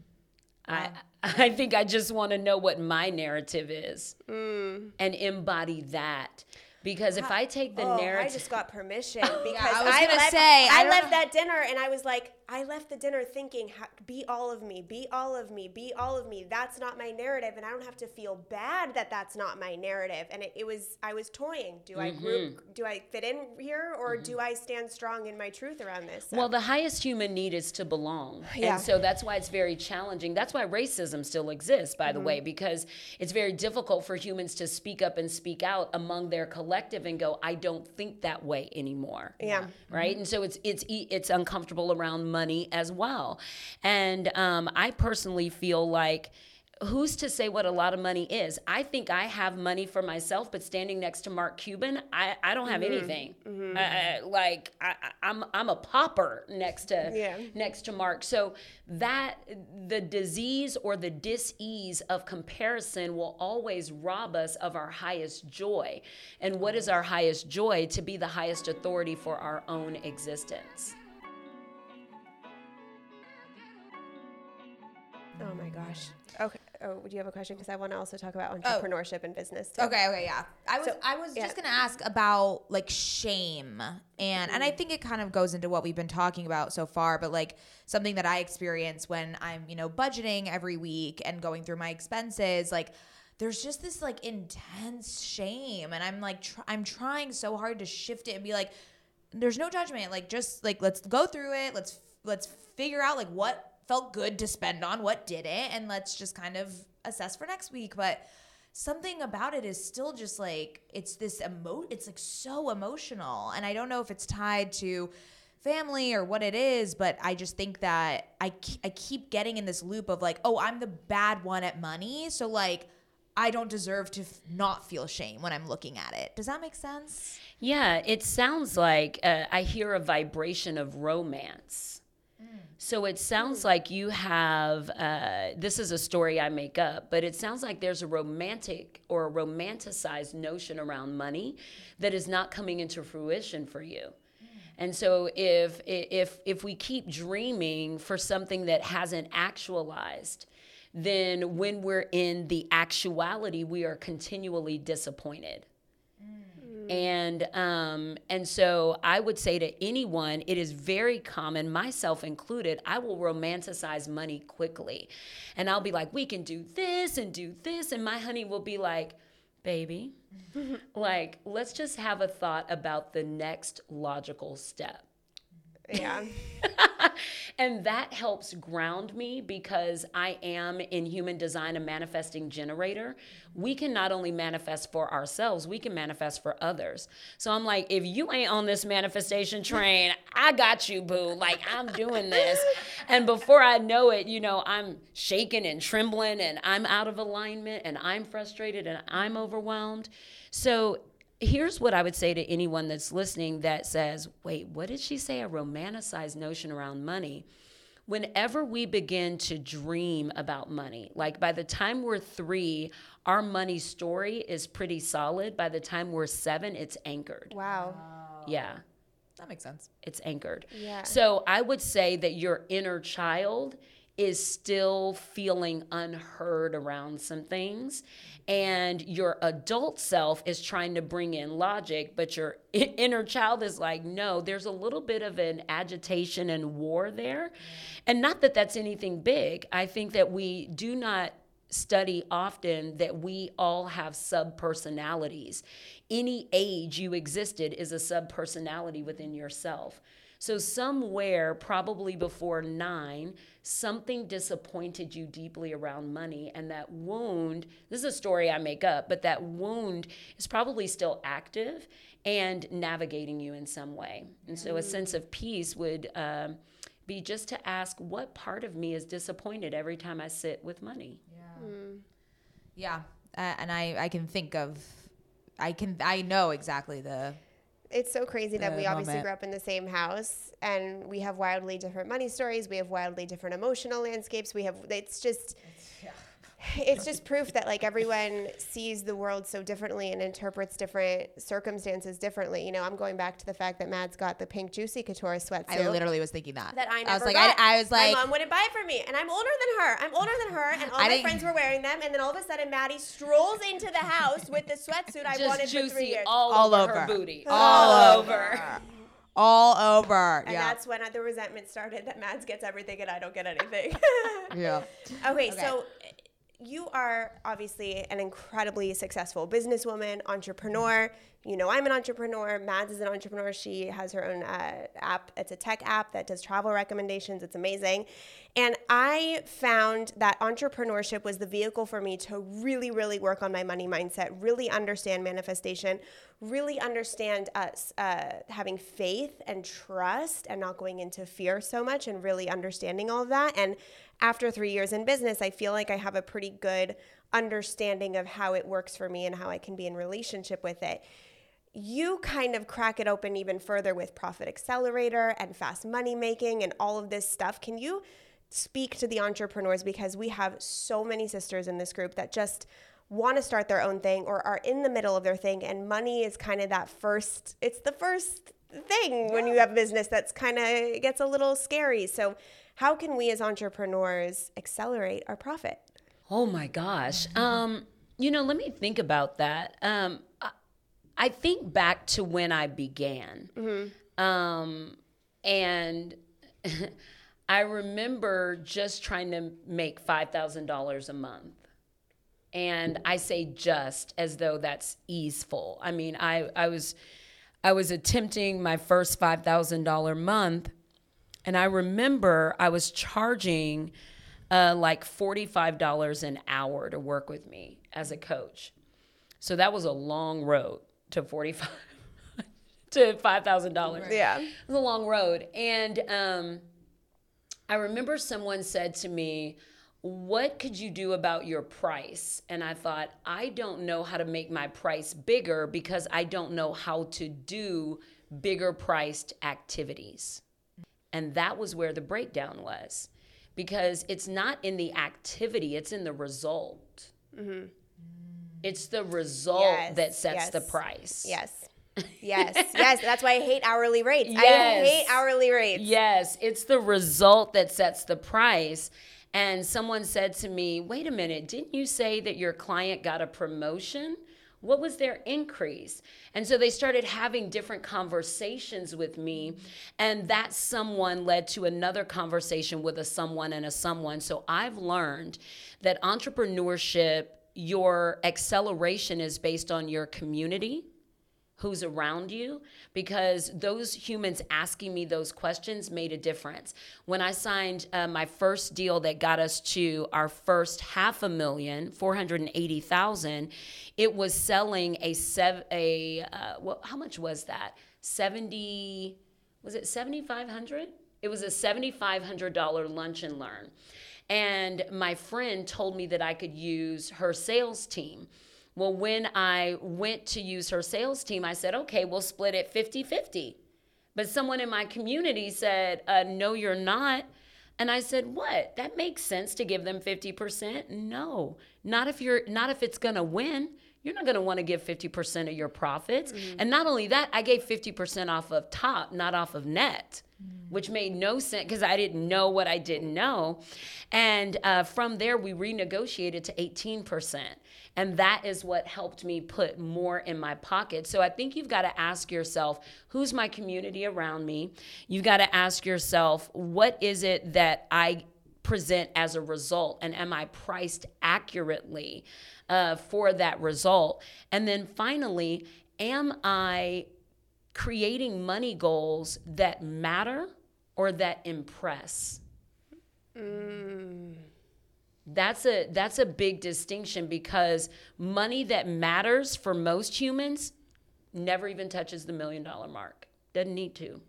I yeah. I think I just want to know what my narrative is mm. and embody that. Because if I, I take the oh, narrative. I just got permission because yeah, I was going to say. I, I left know. that dinner and I was like, I left the dinner thinking, be all of me, be all of me, be all of me. That's not my narrative. And I don't have to feel bad that that's not my narrative. And it, it was, I was toying. Do mm-hmm. I group, do I fit in here or mm-hmm. do I stand strong in my truth around this? So. Well, the highest human need is to belong. Yeah. And so that's why it's very challenging. That's why racism still exists, by mm-hmm. the way, because it's very difficult for humans to speak up and speak out among their collective. and go, I don't think that way anymore. Yeah. Right? And so it's it's it's uncomfortable around money as well. And um, I personally feel like who's to say what a lot of money is? I think I have money for myself, but standing next to Mark Cuban, I, I don't have mm-hmm. anything. Mm-hmm. I, I, like I, I'm I'm a pauper next to yeah. next to Mark. So that the disease or the dis-ease of comparison will always rob us of our highest joy. And what is our highest joy? To be the highest authority for our own existence. Oh my gosh. Okay. Oh, do you have a question? Because I want to also talk about entrepreneurship oh. and business too. Okay. Okay. Yeah. I was. So, I was yeah. just going to ask about like shame, and mm. and I think it kind of goes into what we've been talking about so far. But like something that I experience when I'm you know budgeting every week and going through my expenses, like there's just this like intense shame, and I'm like tr- I'm trying so hard to shift it and be like, there's no judgment. Like just like let's go through it. Let's let's figure out like what felt good to spend on, what didn't, and let's just kind of assess for next week. But something about it is still just like, it's this emo- it's like so emotional. And I don't know if it's tied to family or what it is, but I just think that I, ke- I keep getting in this loop of like, oh, I'm the bad one at money. So like, I don't deserve to f- not feel shame when I'm looking at it. Does that make sense? Yeah, it sounds like uh, I hear a vibration of romance. So it sounds like you have, uh, this is a story I make up, but it sounds like there's a romantic or a romanticized notion around money that is not coming into fruition for you. And so if if if we keep dreaming for something that hasn't actualized, then when we're in the actuality, we are continually disappointed. And um, and so I would say to anyone, it is very common, myself included, I will romanticize money quickly. And I'll be like, we can do this and do this. And my honey will be like, baby, like, let's just have a thought about the next logical step. Yeah. And that helps ground me, because I am in human design a manifesting generator. We can not only manifest for ourselves, we can manifest for others. So I'm like, if you ain't on this manifestation train, I got you, boo. Like, I'm doing this. And before I know it, you know, I'm shaking and trembling, and I'm out of alignment, and I'm frustrated, and I'm overwhelmed. So here's what I would say to anyone that's listening that says, wait, what did she say? A romanticized notion around money. Whenever we begin to dream about money, like by the time we're three, our money story is pretty solid. By the time we're seven, it's anchored. Wow. Yeah. That makes sense. It's anchored. Yeah. So I would say that your inner child is still feeling unheard around some things, and your adult self is trying to bring in logic, but your inner child is like, no, there's a little bit of an agitation and war there. And not that that's anything big. I think that we do not study often that we all have sub-personalities. Any age you existed is a sub-personality within yourself. So somewhere, probably before nine, something disappointed you deeply around money, and that wound, this is a story I make up, but that wound is probably still active and navigating you in some way. And so a sense of peace would um, be just to ask, what part of me is disappointed every time I sit with money? Yeah, mm. yeah. Uh, and I, I can think of, I can, I know exactly the... It's so crazy that we obviously moment. grew up in the same house, and we have wildly different money stories. We have wildly different emotional landscapes. We have, it's just, it's, yeah. it's just proof that like everyone sees the world so differently and interprets different circumstances differently. You know, I'm going back to the fact that Mad's got the pink Juicy Couture sweatsuit. I literally was thinking that. That I never I was like, got. I, I was like, my mom wouldn't buy it for me, and I'm older than her. I'm older than her, and all I my friends were wearing them, and then all of a sudden, Maddie strolls into the house with the sweatsuit I wanted for three years. All, all over, over her booty. All, all over. over. All over. And yeah. that's when the resentment started that Mads gets everything and I don't get anything. yeah. Okay, okay, so you are obviously an incredibly successful businesswoman, entrepreneur. You know, I'm an entrepreneur. Mads is an entrepreneur. She has her own uh, app. It's a tech app that does travel recommendations. It's amazing. And I found that entrepreneurship was the vehicle for me to really, really work on my money mindset, really understand manifestation, really understand us uh, having faith and trust and not going into fear so much, and really understanding all of that. And after three years in business, I feel like I have a pretty good understanding of how it works for me and how I can be in relationship with it. You kind of crack it open even further with Profit Accelerator and fast money making and all of this stuff. Can you speak to the entrepreneurs, because we have so many sisters in this group that just want to start their own thing or are in the middle of their thing, and money is kind of that first, it's the first thing yeah. when you have business that's kind of gets a little scary. So how can we as entrepreneurs accelerate our profit? Oh my gosh. Um, you know, let me think about that. Um, I think back to when I began, mm-hmm. um, and I remember just trying to make five thousand dollars a month. And I say just as though that's easeful. I mean, I, I was I was attempting my first five thousand dollars month, and I remember I was charging uh, like forty-five dollars an hour to work with me as a coach. So that was a long road to forty-five to five thousand dollars. Right. Yeah. It was a long road. And um, I remember someone said to me, "What could you do about your price?" And I thought, I don't know how to make my price bigger because I don't know how to do bigger priced activities. And that was where the breakdown was, because it's not in the activity, it's in the result. Mm-hmm. It's the result yes, that sets yes, the price. Yes, yes, yes. That's why I hate hourly rates. Yes, I hate hourly rates. Yes, it's the result that sets the price. And someone said to me, "Wait a minute, didn't you say that your client got a promotion? What was their increase?" And so they started having different conversations with me. And that someone led to another conversation with a someone and a someone. So I've learned that entrepreneurship, your acceleration is based on your community, who's around you, because those humans asking me those questions made a difference. When I signed uh, my first deal that got us to our first half a million, four hundred eighty thousand, it was selling a, sev- a uh, well, how much was that? seventy, was it seventy-five hundred? It was a seventy-five hundred dollars lunch and learn. And my friend told me that I could use her sales team. Well, when I went to use her sales team, I said, okay, we'll split it fifty-fifty. But someone in my community said, uh, no, you're not. And I said, what? That makes sense to give them fifty percent? No, not if you're, not if it's gonna win. You're not gonna wanna give fifty percent of your profits. Mm-hmm. And not only that, I gave fifty percent off of top, not off of net, mm-hmm. which made no sense because I didn't know what I didn't know. And uh, from there, we renegotiated to eighteen percent. And that is what helped me put more in my pocket. So I think you've gotta ask yourself, who's my community around me? You've gotta ask yourself, what is it that I present as a result? And am I priced accurately uh, for that result? And then finally, am I creating money goals that matter or that impress? Mm. That's a that's a big distinction, because money that matters for most humans never even touches the million dollar mark. Doesn't need to.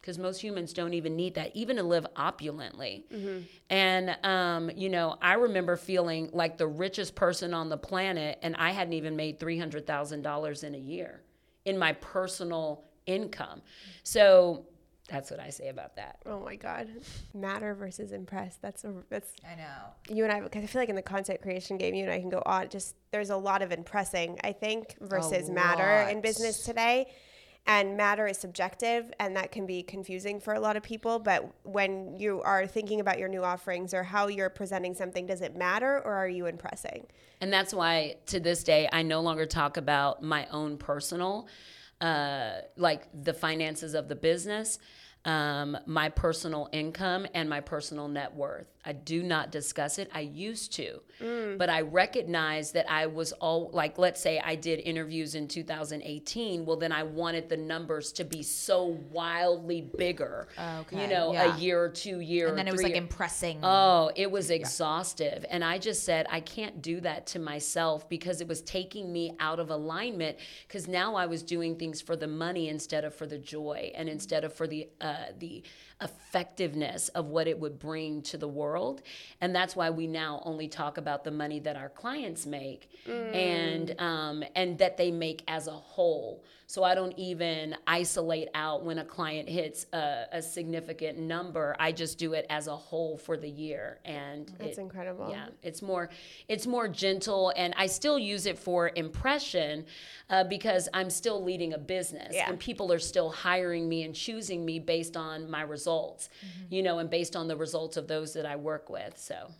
Because most humans don't even need that, even to live opulently. Mm-hmm. And, um, you know, I remember feeling like the richest person on the planet, and I hadn't even made three hundred thousand dollars in a year in my personal income. So that's what I say about that. Oh, my God. Matter versus impress. That's a, that's. I know. You and I, because I feel like in the content creation game, you and I can go on. Just there's a lot of impressing, I think, versus matter in business today. And matter is subjective, and that can be confusing for a lot of people. But when you are thinking about your new offerings or how you're presenting something, does it matter or are you impressing? And that's why to this day, I no longer talk about my own personal, uh, like the finances of the business. um, my personal income and my personal net worth. I do not discuss it. I used to, mm. but I recognize that I was all like, let's say I did interviews in two thousand eighteen. Well, then I wanted the numbers to be so wildly bigger, okay. you know, yeah. a year or two year. And then it was like year. impressing. Oh, it was exhaustive. Yeah. And I just said, I can't do that to myself because it was taking me out of alignment because now I was doing things for the money instead of for the joy and instead of for the, uh, the effectiveness of what it would bring to the world. And that's why we now only talk about the money that our clients make mm. and um, and that they make as a whole. So I don't even isolate out when a client hits a, a significant number. I just do it as a whole for the year. And that's it, incredible. Yeah, it's more, it's more gentle. And I still use it for impression uh, because I'm still leading a business yeah. and people are still hiring me and choosing me based on my results, mm-hmm. you know, and based on the results of those that I work with. So.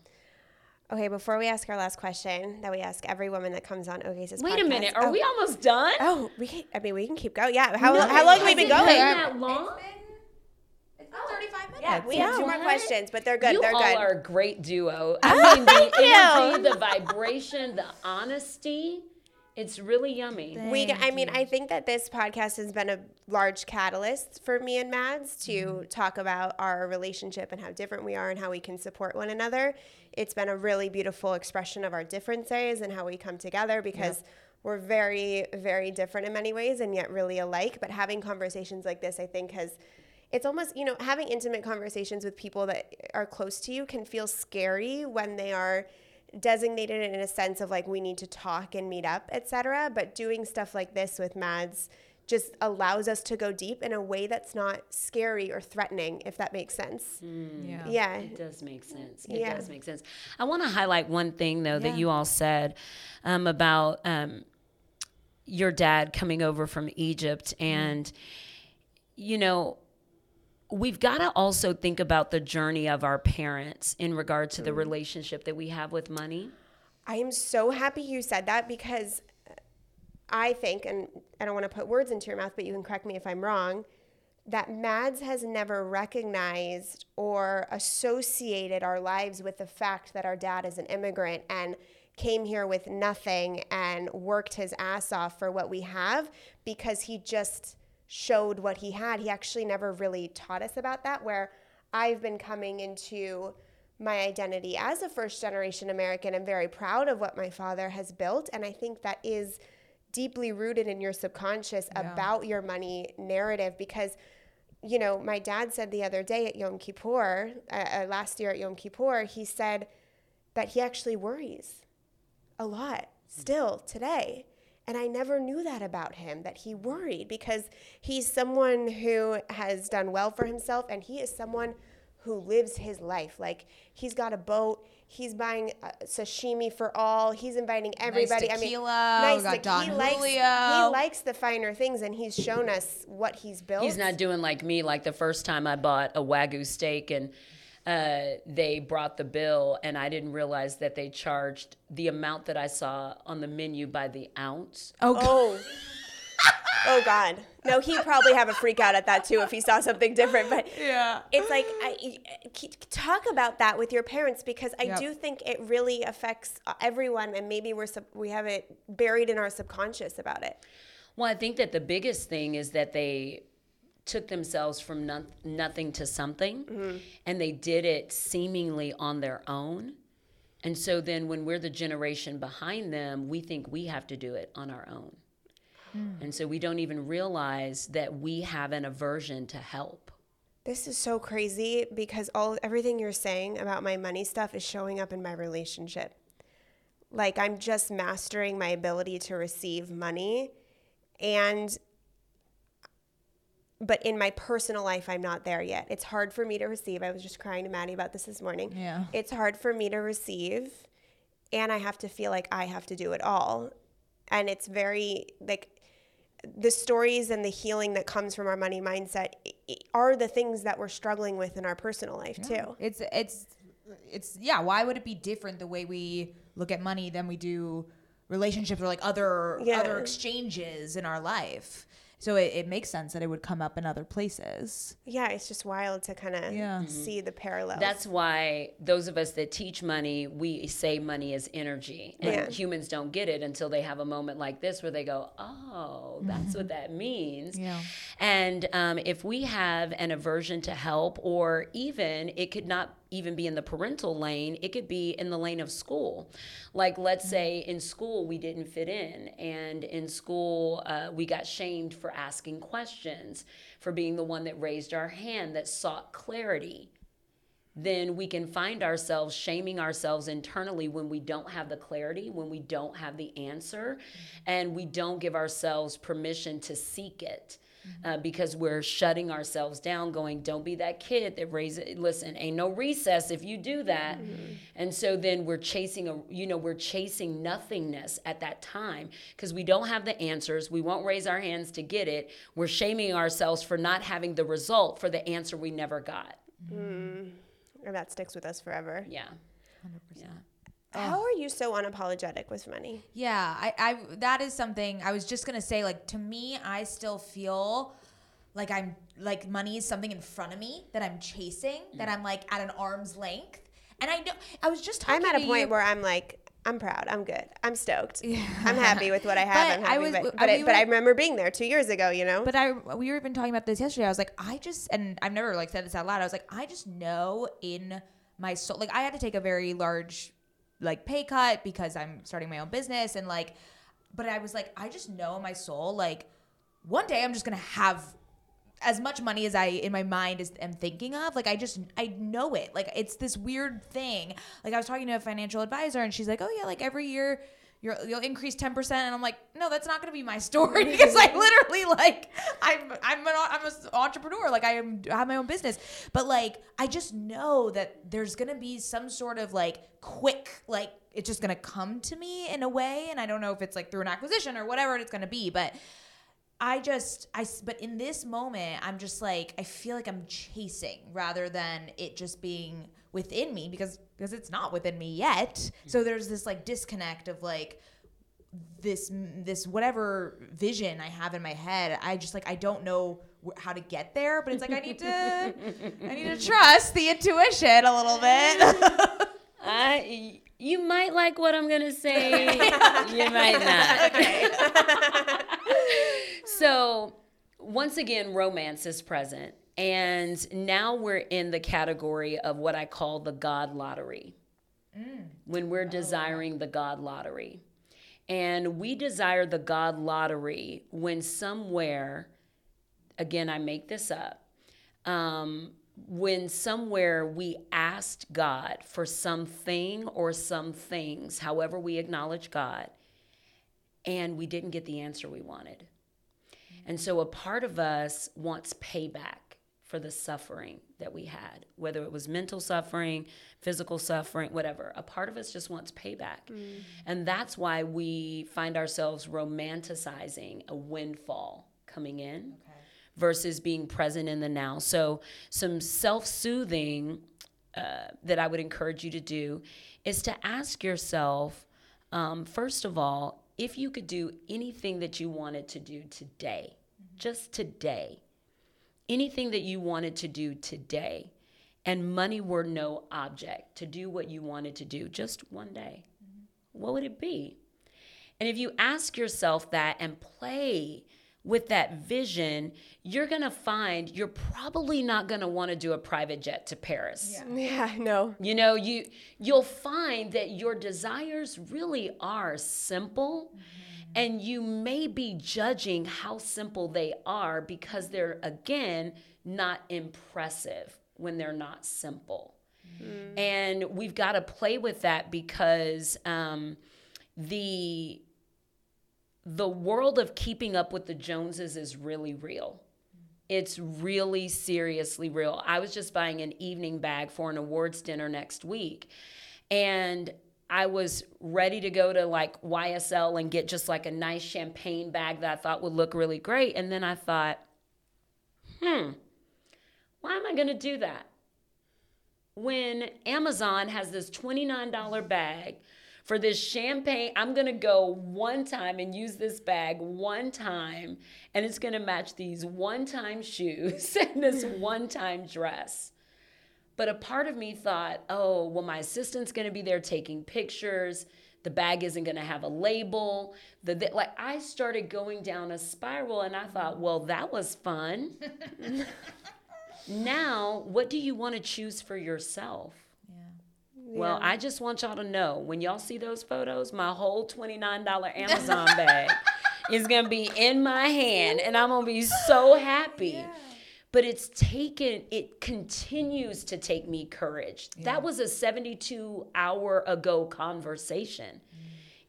Okay, before we ask our last question that we ask every woman that comes on Oasis podcast. Wait a minute, are oh. we almost done? Oh, we can, I mean, we can keep going. Yeah, how, no, how long have we been going? It's been that long? It's been, it's been oh. thirty-five minutes. Yeah, we have two more questions, but they're good, you they're good. You all are a great duo. I mean, the energy, you. the vibration, the honesty. It's really yummy. Thank we, I mean, you. I think that this podcast has been a large catalyst for me and Mads to mm-hmm. talk about our relationship and how different we are and how we can support one another. It's been a really beautiful expression of our differences and how we come together because yep. we're very, very different in many ways and yet really alike. But having conversations like this, I think, has it's almost, you know, having intimate conversations with people that are close to you can feel scary when they are designated in a sense of like we need to talk and meet up, et cetera. But doing stuff like this with Mads just allows us to go deep in a way that's not scary or threatening, if that makes sense. Mm, yeah. yeah. It does make sense. It yeah. does make sense. I want to highlight one thing, though, yeah. that you all said um, about um, your dad coming over from Egypt. And, you know, we've got to also think about the journey of our parents in regard to the relationship that we have with money. I am so happy you said that because I think, and I don't want to put words into your mouth, but you can correct me if I'm wrong, that Mads has never recognized or associated our lives with the fact that our dad is an immigrant and came here with nothing and worked his ass off for what we have because he just showed what he had. He actually never really taught us about that, where I've been coming into my identity as a first generation American. I'm very proud of what my father has built. And I think that is deeply rooted in your subconscious yeah. about your money narrative because, you know, my dad said the other day at Yom Kippur, uh, uh, last year at Yom Kippur, he said that he actually worries a lot still today. And I never knew that about him, that he worried because he's someone who has done well for himself and he is someone who lives his life. Like he's got a boat, he's buying uh, sashimi for all, he's inviting everybody. Nice tequila, I mean, nice we got tequila. Don he Julio. Likes, he likes the finer things and he's shown us what he's built. He's not doing like me, like the first time I bought a Wagyu steak and Uh, they brought the bill and I didn't realize that they charged the amount that I saw on the menu by the ounce. Oh, God. Oh. oh, God. No, he'd probably have a freak out at that too if he saw something different. But yeah. it's like, I, talk about that with your parents because I yep. do think it really affects everyone and maybe we're sub- we have it buried in our subconscious about it. Well, I think that the biggest thing is that they took themselves from non- nothing to something, mm-hmm. and they did it seemingly on their own. And so then when we're the generation behind them, we think we have to do it on our own. Mm. And so we don't even realize that we have an aversion to help. This is so crazy because all everything you're saying about my money stuff is showing up in my relationship. Like I'm just mastering my ability to receive money and but in my personal life, I'm not there yet. It's hard for me to receive. I was just crying to Maddie about this this morning. Yeah. It's hard for me to receive, and I have to feel like I have to do it all. And it's very, like, the stories and the healing that comes from our money mindset are the things that we're struggling with in our personal life, yeah. too. It's, it's, it's, yeah, why would it be different the way we look at money than we do relationships or, like, other yeah. other exchanges in our life? So it, it makes sense that it would come up in other places. Yeah, it's just wild to kind of yeah. see the parallels. That's why those of us that teach money, we say money is energy. And yeah. humans don't get it until they have a moment like this where they go, oh, that's what that means. Yeah. And um, if we have an aversion to help, or even it could not even be in the parental lane, it could be in the lane of school. Like, let's mm-hmm. say in school we didn't fit in, and in school uh, we got shamed for asking questions, for being the one that raised our hand, that sought clarity. Then we can find ourselves shaming ourselves internally when we don't have the clarity, when we don't have the answer, mm-hmm. and we don't give ourselves permission to seek it. Uh, because we're shutting ourselves down, going, don't be that kid that raises, listen, ain't no recess if you do that. Mm-hmm. And so then we're chasing, a, you know, we're chasing nothingness at that time because we don't have the answers. We won't raise our hands to get it. We're shaming ourselves for not having the result for the answer we never got. Mm-hmm. And that sticks with us forever. Yeah. one hundred percent. Yeah. How are you so unapologetic with money? Yeah, I, I that is something I was just gonna say. Like, to me, I still feel like I'm like money is something in front of me that I'm chasing, that I'm like at an arm's length. And I know I was just talking. I'm at a point you. where I'm like, I'm proud. I'm good. I'm stoked. Yeah. I'm happy with what I have. I'm happy, I was, but, but, we it, were, but I remember being there two years ago, you know? But I, we were even talking about this yesterday. I was like, I just, and I've never like said this out loud. I was like, I just know in my soul, like I had to take a very large like pay cut because I'm starting my own business, and like, but I was like, I just know in my soul, like one day I'm just going to have as much money as I in my mind is am thinking of. Like, I just, I know it. Like, it's this weird thing. Like, I was talking to a financial advisor and she's like, oh yeah, like every year you're, you'll increase ten percent. And I'm like, no, that's not going to be my story because I literally like, I'm, I'm an, I'm an entrepreneur. Like I am, I have my own business, but like, I just know that there's going to be some sort of like quick, like it's just going to come to me in a way. And I don't know if it's like through an acquisition or whatever it's going to be, but I just, I, but in this moment, I'm just like, I feel like I'm chasing rather than it just being within me because, because it's not within me yet. So there's this like disconnect of like this, this whatever vision I have in my head. I just like, I don't know how to get there, but it's like, I need to, I need to trust the intuition a little bit. I, you might like what I'm going to say. You might not. Okay. So once again, romance is present. And now we're in the category of what I call the God lottery. Mm. When we're oh. desiring the God lottery. And we desire the God lottery when somewhere, again, I make this up, um, when somewhere we asked God for something or some things, however we acknowledge God, and we didn't get the answer we wanted. And so a part of us wants payback for the suffering that we had, whether it was mental suffering, physical suffering, whatever. A part of us just wants payback. Mm. And that's why we find ourselves romanticizing a windfall coming in okay. versus being present in the now. So some self-soothing uh, that I would encourage you to do is to ask yourself, um, first of all, if you could do anything that you wanted to do today, mm-hmm. just today, anything that you wanted to do today, and money were no object to do what you wanted to do just one day, mm-hmm. what would it be? And if you ask yourself that and play with that vision, you're going to find you're probably not going to want to do a private jet to Paris. Yeah, yeah no. You know, you, you'll find that your desires really are simple, mm-hmm. and you may be judging how simple they are because they're, again, not impressive when they're not simple. Mm-hmm. And we've got to play with that because um, the... the world of keeping up with the Joneses is really real. It's really seriously real. I was just buying an evening bag for an awards dinner next week. And I was ready to go to like Y S L and get just like a nice champagne bag that I thought would look really great. And then I thought, hmm, why am I going to do that? When Amazon has this twenty-nine dollars bag for this champagne. I'm going to go one time and use this bag one time, and it's going to match these one-time shoes and this one-time dress. But a part of me thought, oh, well, my assistant's going to be there taking pictures. The bag isn't going to have a label. The, the, like, I started going down a spiral, and I thought, well, that was fun. Now, what do you want to choose for yourself? Yeah. Well, yeah. I just want y'all to know, when y'all see those photos, my whole twenty-nine dollars Amazon bag is going to be in my hand, and I'm going to be so happy. Yeah. But it's taken, it continues to take me courage. Yeah. That was a seventy-two hour ago conversation. Mm.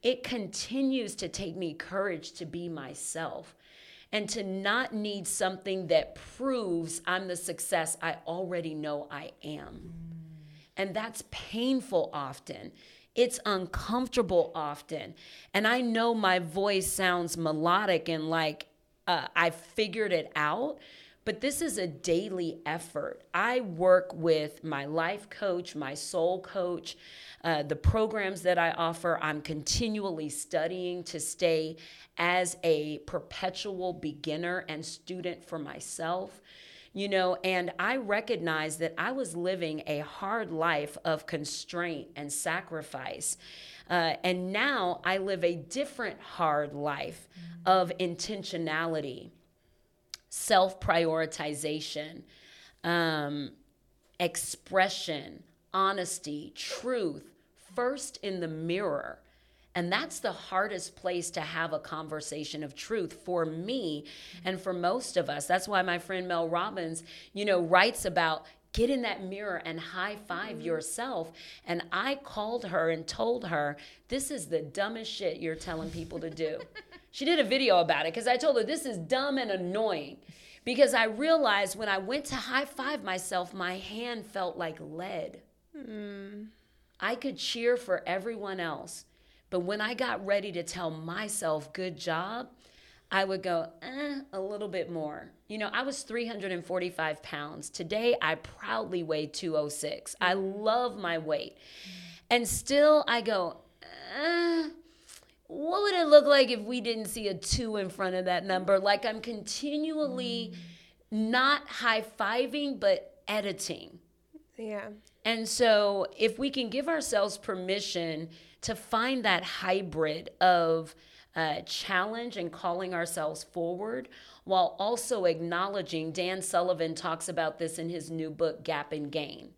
It continues to take me courage to be myself and to not need something that proves I'm the success I already know I am. Mm. And that's painful often. It's uncomfortable often. And I know my voice sounds melodic and like uh, I figured it out. But this is a daily effort. I work with my life coach, my soul coach, uh, the programs that I offer. I'm continually studying to stay as a perpetual beginner and student for myself, you know, and I recognize that I was living a hard life of constraint and sacrifice. Uh, and now I live a different hard life mm-hmm. of intentionality, self-prioritization, um, expression, honesty, truth, first in the mirror. And that's the hardest place to have a conversation of truth for me and for most of us. That's why my friend Mel Robbins, you know, writes about get in that mirror and high-five mm-hmm. yourself. And I called her and told her, this is the dumbest shit you're telling people to do. She did a video about it because I told her this is dumb and annoying because I realized when I went to high-five myself, my hand felt like lead. Mm. I could cheer for everyone else, but when I got ready to tell myself good job, I would go, eh, a little bit more. You know, I was three hundred forty-five pounds. Today, I proudly weigh two oh six. I love my weight. And still, I go, eh, what would it look like if we didn't see a two in front of that number? Like I'm continually not high-fiving, but editing. Yeah. And so if we can give ourselves permission to find that hybrid of Uh, challenge and calling ourselves forward while also acknowledging, Dan Sullivan talks about this in his new book, Gap and Gain,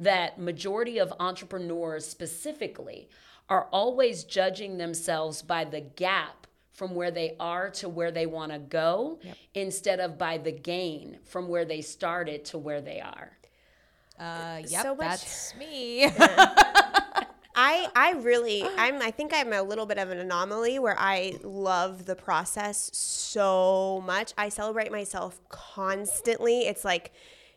that majority of entrepreneurs specifically are always judging themselves by the gap from where they are to where they want to go, yep. instead of by the gain from where they started to where they are. Uh, yep, so that's me. I, I really, I'm, I think I'm a little bit of an anomaly where I love the process so much. I celebrate myself constantly. It's like,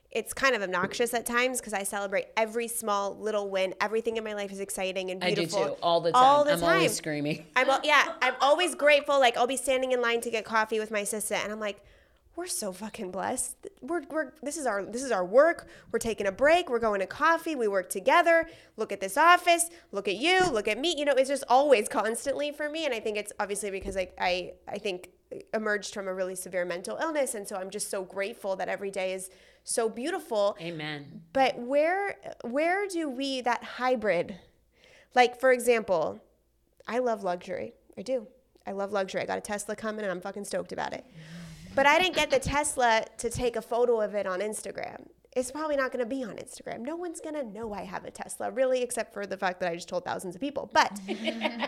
it's kind of obnoxious at times because I celebrate every small little win. Everything in my life is exciting and beautiful. I do too, all the time. All the I'm time. always screaming. I'm al- yeah, I'm always grateful. Like I'll be standing in line to get coffee with my sister and I'm like, we're so fucking blessed. We're we're this is our this is our work. We're taking a break. We're going to coffee. We work together. Look at this office. Look at you. Look at me. You know, it's just always constantly for me. And I think it's obviously because I I I think emerged from a really severe mental illness, and so I'm just so grateful that every day is so beautiful. Amen. But where where do we that hybrid? Like for example, I love luxury. I do. I love luxury. I got a Tesla coming, and I'm fucking stoked about it. But I didn't get the Tesla to take a photo of it on Instagram. It's probably not going to be on Instagram. No one's going to know I have a Tesla, really, except for the fact that I just told thousands of people. But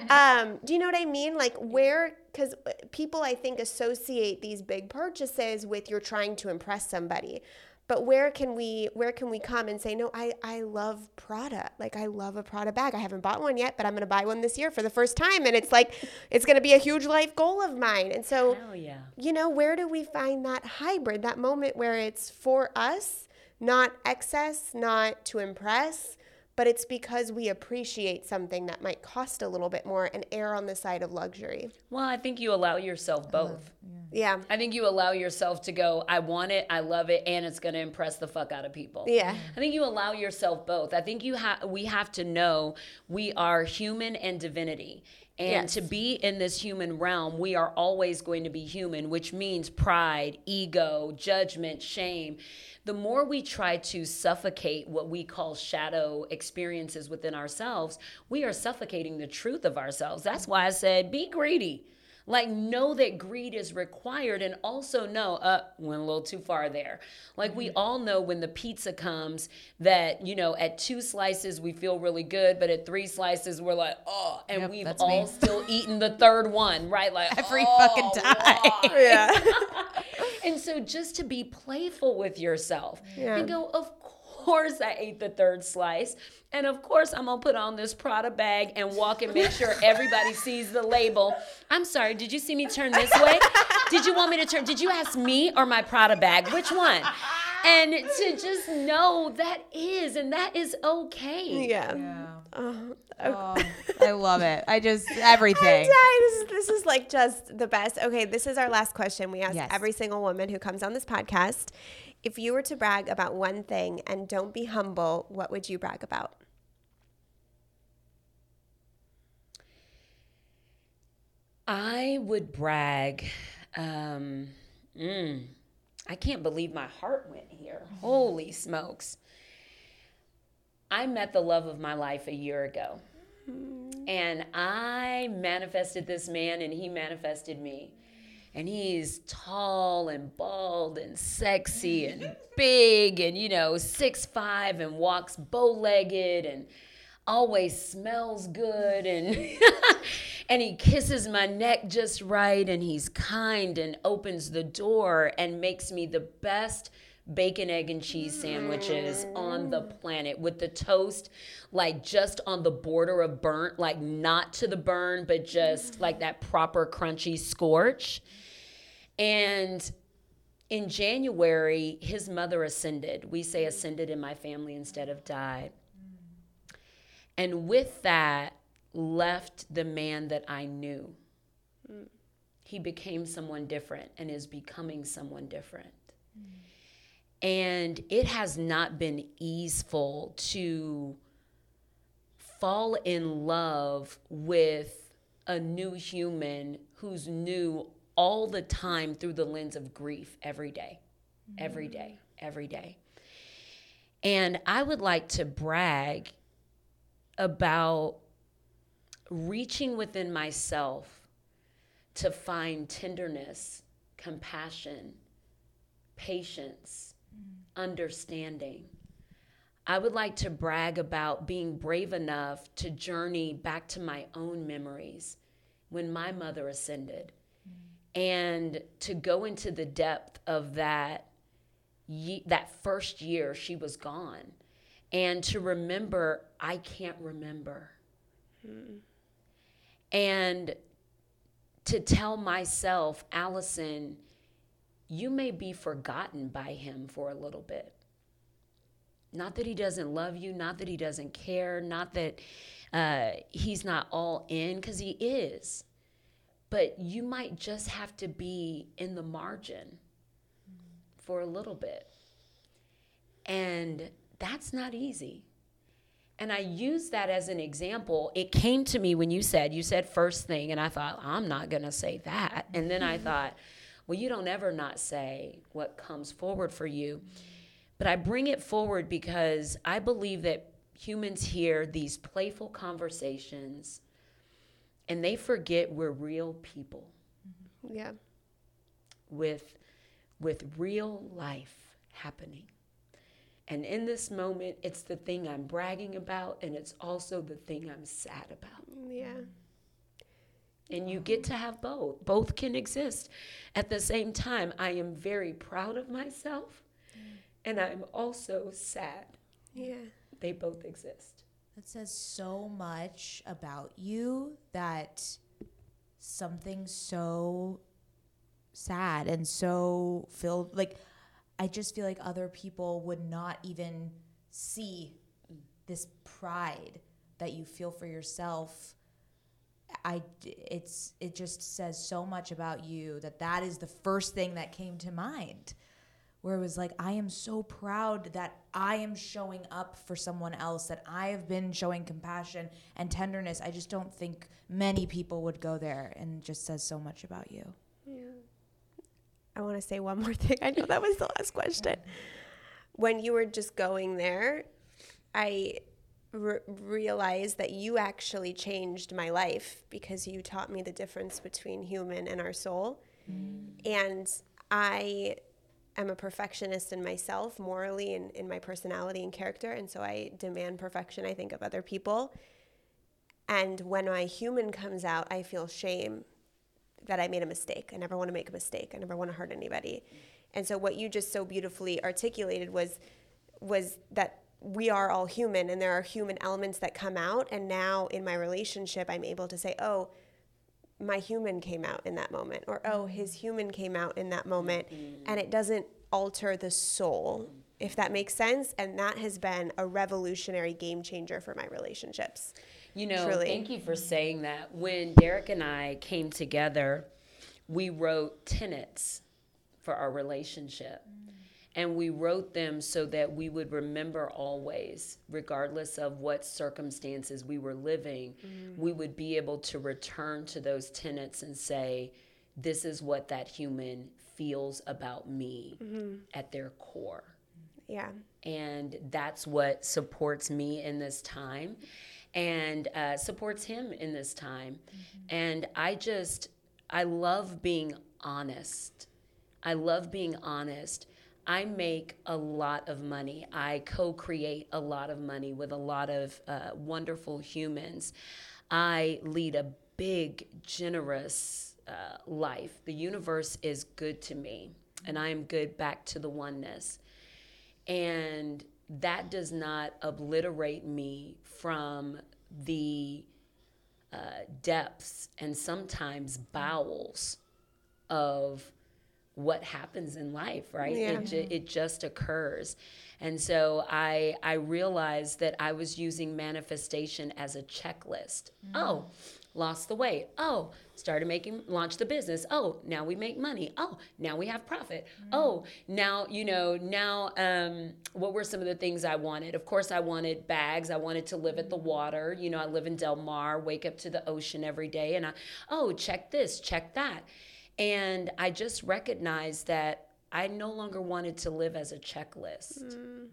um, do you know what I mean? Like where, because people, I think, associate these big purchases with you're trying to impress somebody. But where can we where can we come and say, no, I, I love Prada. Like, I love a Prada bag. I haven't bought one yet, but I'm going to buy one this year for the first time. And it's like, it's going to be a huge life goal of mine. And so, hell yeah. You know, where do we find that hybrid, that moment where it's for us, not excess, not to impress, but it's because we appreciate something that might cost a little bit more and err on the side of luxury. Well, I think you allow yourself both. Yeah. yeah. I think you allow yourself to go, I want it, I love it, and it's going to impress the fuck out of people. Yeah. I think you allow yourself both. I think you ha- we have to know we are human and divinity. And yes. to be in this human realm, we are always going to be human, which means pride, ego, judgment, shame. The more we try to suffocate what we call shadow experiences within ourselves, we are suffocating the truth of ourselves. That's why I said, be greedy. Like, know that greed is required, and also know, uh, went a little too far there. Like, mm-hmm. we all know when the pizza comes that, you know, at two slices we feel really good, but at three slices we're like, oh, and yep, we've all me. still eaten the third one, right? Like, every oh, fucking time. Yeah. And so just to be playful with yourself yeah. and go, of course. Of course I ate the third slice, and of course I'm gonna put on this Prada bag and walk and make sure everybody sees the label. I'm sorry, did you see me turn this way? Did you want me to turn? Did you ask me or my Prada bag? Which one? And to just know that is, and that is okay. Yeah. yeah. Oh, okay. oh, I love it. I just, everything. This is, this is like just the best. Okay, this is our last question. We ask yes. every single woman who comes on this podcast. If you were to brag about one thing and don't be humble, what would you brag about? I would brag. Um, mm, I can't believe my heart went here. Holy smokes. I met the love of my life a year ago. Mm-hmm. And I manifested this man, and he manifested me. And he's tall and bald and sexy and big and, you know, six five and walks bow-legged and always smells good. And and he kisses my neck just right. And he's kind and opens the door and makes me the best bacon, egg, and cheese sandwiches mm. on the planet, with the toast like just on the border of burnt, like not to the burn, but just mm. like that proper crunchy scorch. And in January, his mother ascended. We say ascended in my family instead of died. Mm. And with that, left the man that I knew. Mm. He became someone different and is becoming someone different. Mm. And it has not been easeful to fall in love with a new human who's new all the time through the lens of grief every day, mm-hmm. every day, every day. And I would like to brag about reaching within myself to find tenderness, compassion, patience, understanding. I would like to brag about being brave enough to journey back to my own memories when my mother ascended, mm-hmm. and to go into the depth of that ye- that first year she was gone, and to remember I can't remember, mm-hmm. and to tell myself, Allyson, you may be forgotten by him for a little bit. Not that he doesn't love you, not that he doesn't care, not that uh, he's not all in, because he is. But you might just have to be in the margin for a little bit. And that's not easy. And I use that as an example. It came to me when you said, you said first thing, and I thought, I'm not going to say that. And then I thought, well, you don't ever not say what comes forward for you. But I bring it forward because I believe that humans hear these playful conversations and they forget we're real people. Yeah. With, with real life happening. And in this moment, it's the thing I'm bragging about, and it's also the thing I'm sad about. Yeah. And you get to have both. Both can exist at the same time. I am very proud of myself, and I'm also sad. Yeah. They both exist. That says so much about you, that something so sad and so filled, like, I just feel like other people would not even see this pride that you feel for yourself, I, it's, it just says so much about you that that is the first thing that came to mind, where it was like, I am so proud that I am showing up for someone else, that I have been showing compassion and tenderness. I just don't think many people would go there, and just says so much about you. Yeah. I want to say one more thing. I know that was the last question. Yeah. When you were just going there, I re- realized that you actually changed my life, because you taught me the difference between human and our soul. Mm. And I... I'm a perfectionist in myself, morally, and in my personality and character, and so I demand perfection, I think, of other people. And when my human comes out, I feel shame that I made a mistake. I never want to make a mistake. I never want to hurt anybody. And so what you just so beautifully articulated was was that we are all human, and there are human elements that come out, and now in my relationship, I'm able to say, oh, my human came out in that moment, or oh, his human came out in that moment, and it doesn't alter the soul, if that makes sense. And that has been a revolutionary game changer for my relationships. You know, truly. Thank you for saying that. When Derek and I came together, we wrote tenets for our relationship, and we wrote them so that we would remember always, regardless of what circumstances we were living, mm. we would be able to return to those tenets and say, this is what that human feels about me mm-hmm. at their core. Yeah. And that's what supports me in this time, and uh, supports him in this time. Mm-hmm. And I just, I love being honest. I love being honest. I make a lot of money. I co-create a lot of money with a lot of uh, wonderful humans. I lead a big, generous uh, life. The universe is good to me, and I am good back to the oneness. And that does not obliterate me from the uh, depths and sometimes bowels of what happens in life, right? Yeah. It, ju- it just occurs. And so I I realized that I was using manifestation as a checklist. Mm. Oh, lost the weight. Oh, started making, launched the business. Oh, now we make money. Oh, now we have profit. Mm. Oh, now, you know, now um, what were some of the things I wanted? Of course, I wanted bags. I wanted to live at the water. You know, I live in Del Mar, wake up to the ocean every day. And I, oh, check this, check that. And I just recognized that I no longer wanted to live as a checklist. Mm.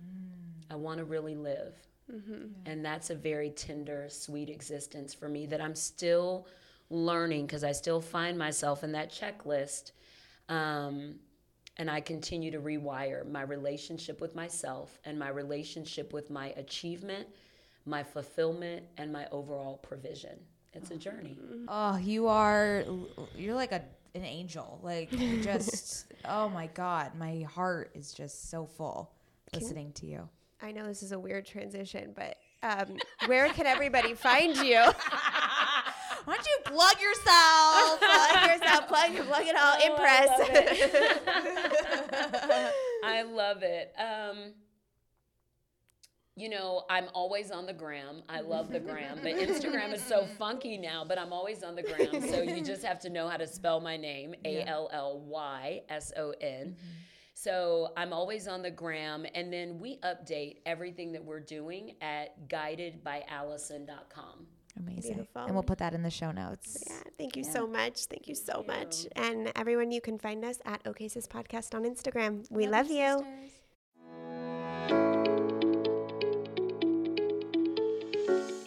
I want to really live. Mm-hmm. Yeah. And that's a very tender, sweet existence for me that I'm still learning, because I still find myself in that checklist. Um, and I continue to rewire my relationship with myself and my relationship with my achievement, my fulfillment, and my overall provision. It's oh. a journey. Oh, you are, you're like a, an angel, like just oh my God, my heart is just so full can, listening to you. I know this is a weird transition, but um where can everybody find you? Why don't you plug yourself? plug yourself, plug you, plug it all, oh, impress. I love it. I love it. Um You know, I'm always on the gram. I love the gram. But Instagram is so funky now, but I'm always on the gram. So you just have to know how to spell my name, A L L Y S O N. Mm-hmm. So I'm always on the gram. And then we update everything that we're doing at guided by allison dot com. Amazing. Beautiful. And we'll put that in the show notes. Yeah. Thank you yeah. so much. Thank you so thank much. You. And everyone, you can find us at OK Sis Podcast on Instagram. We love, love you. Sisters.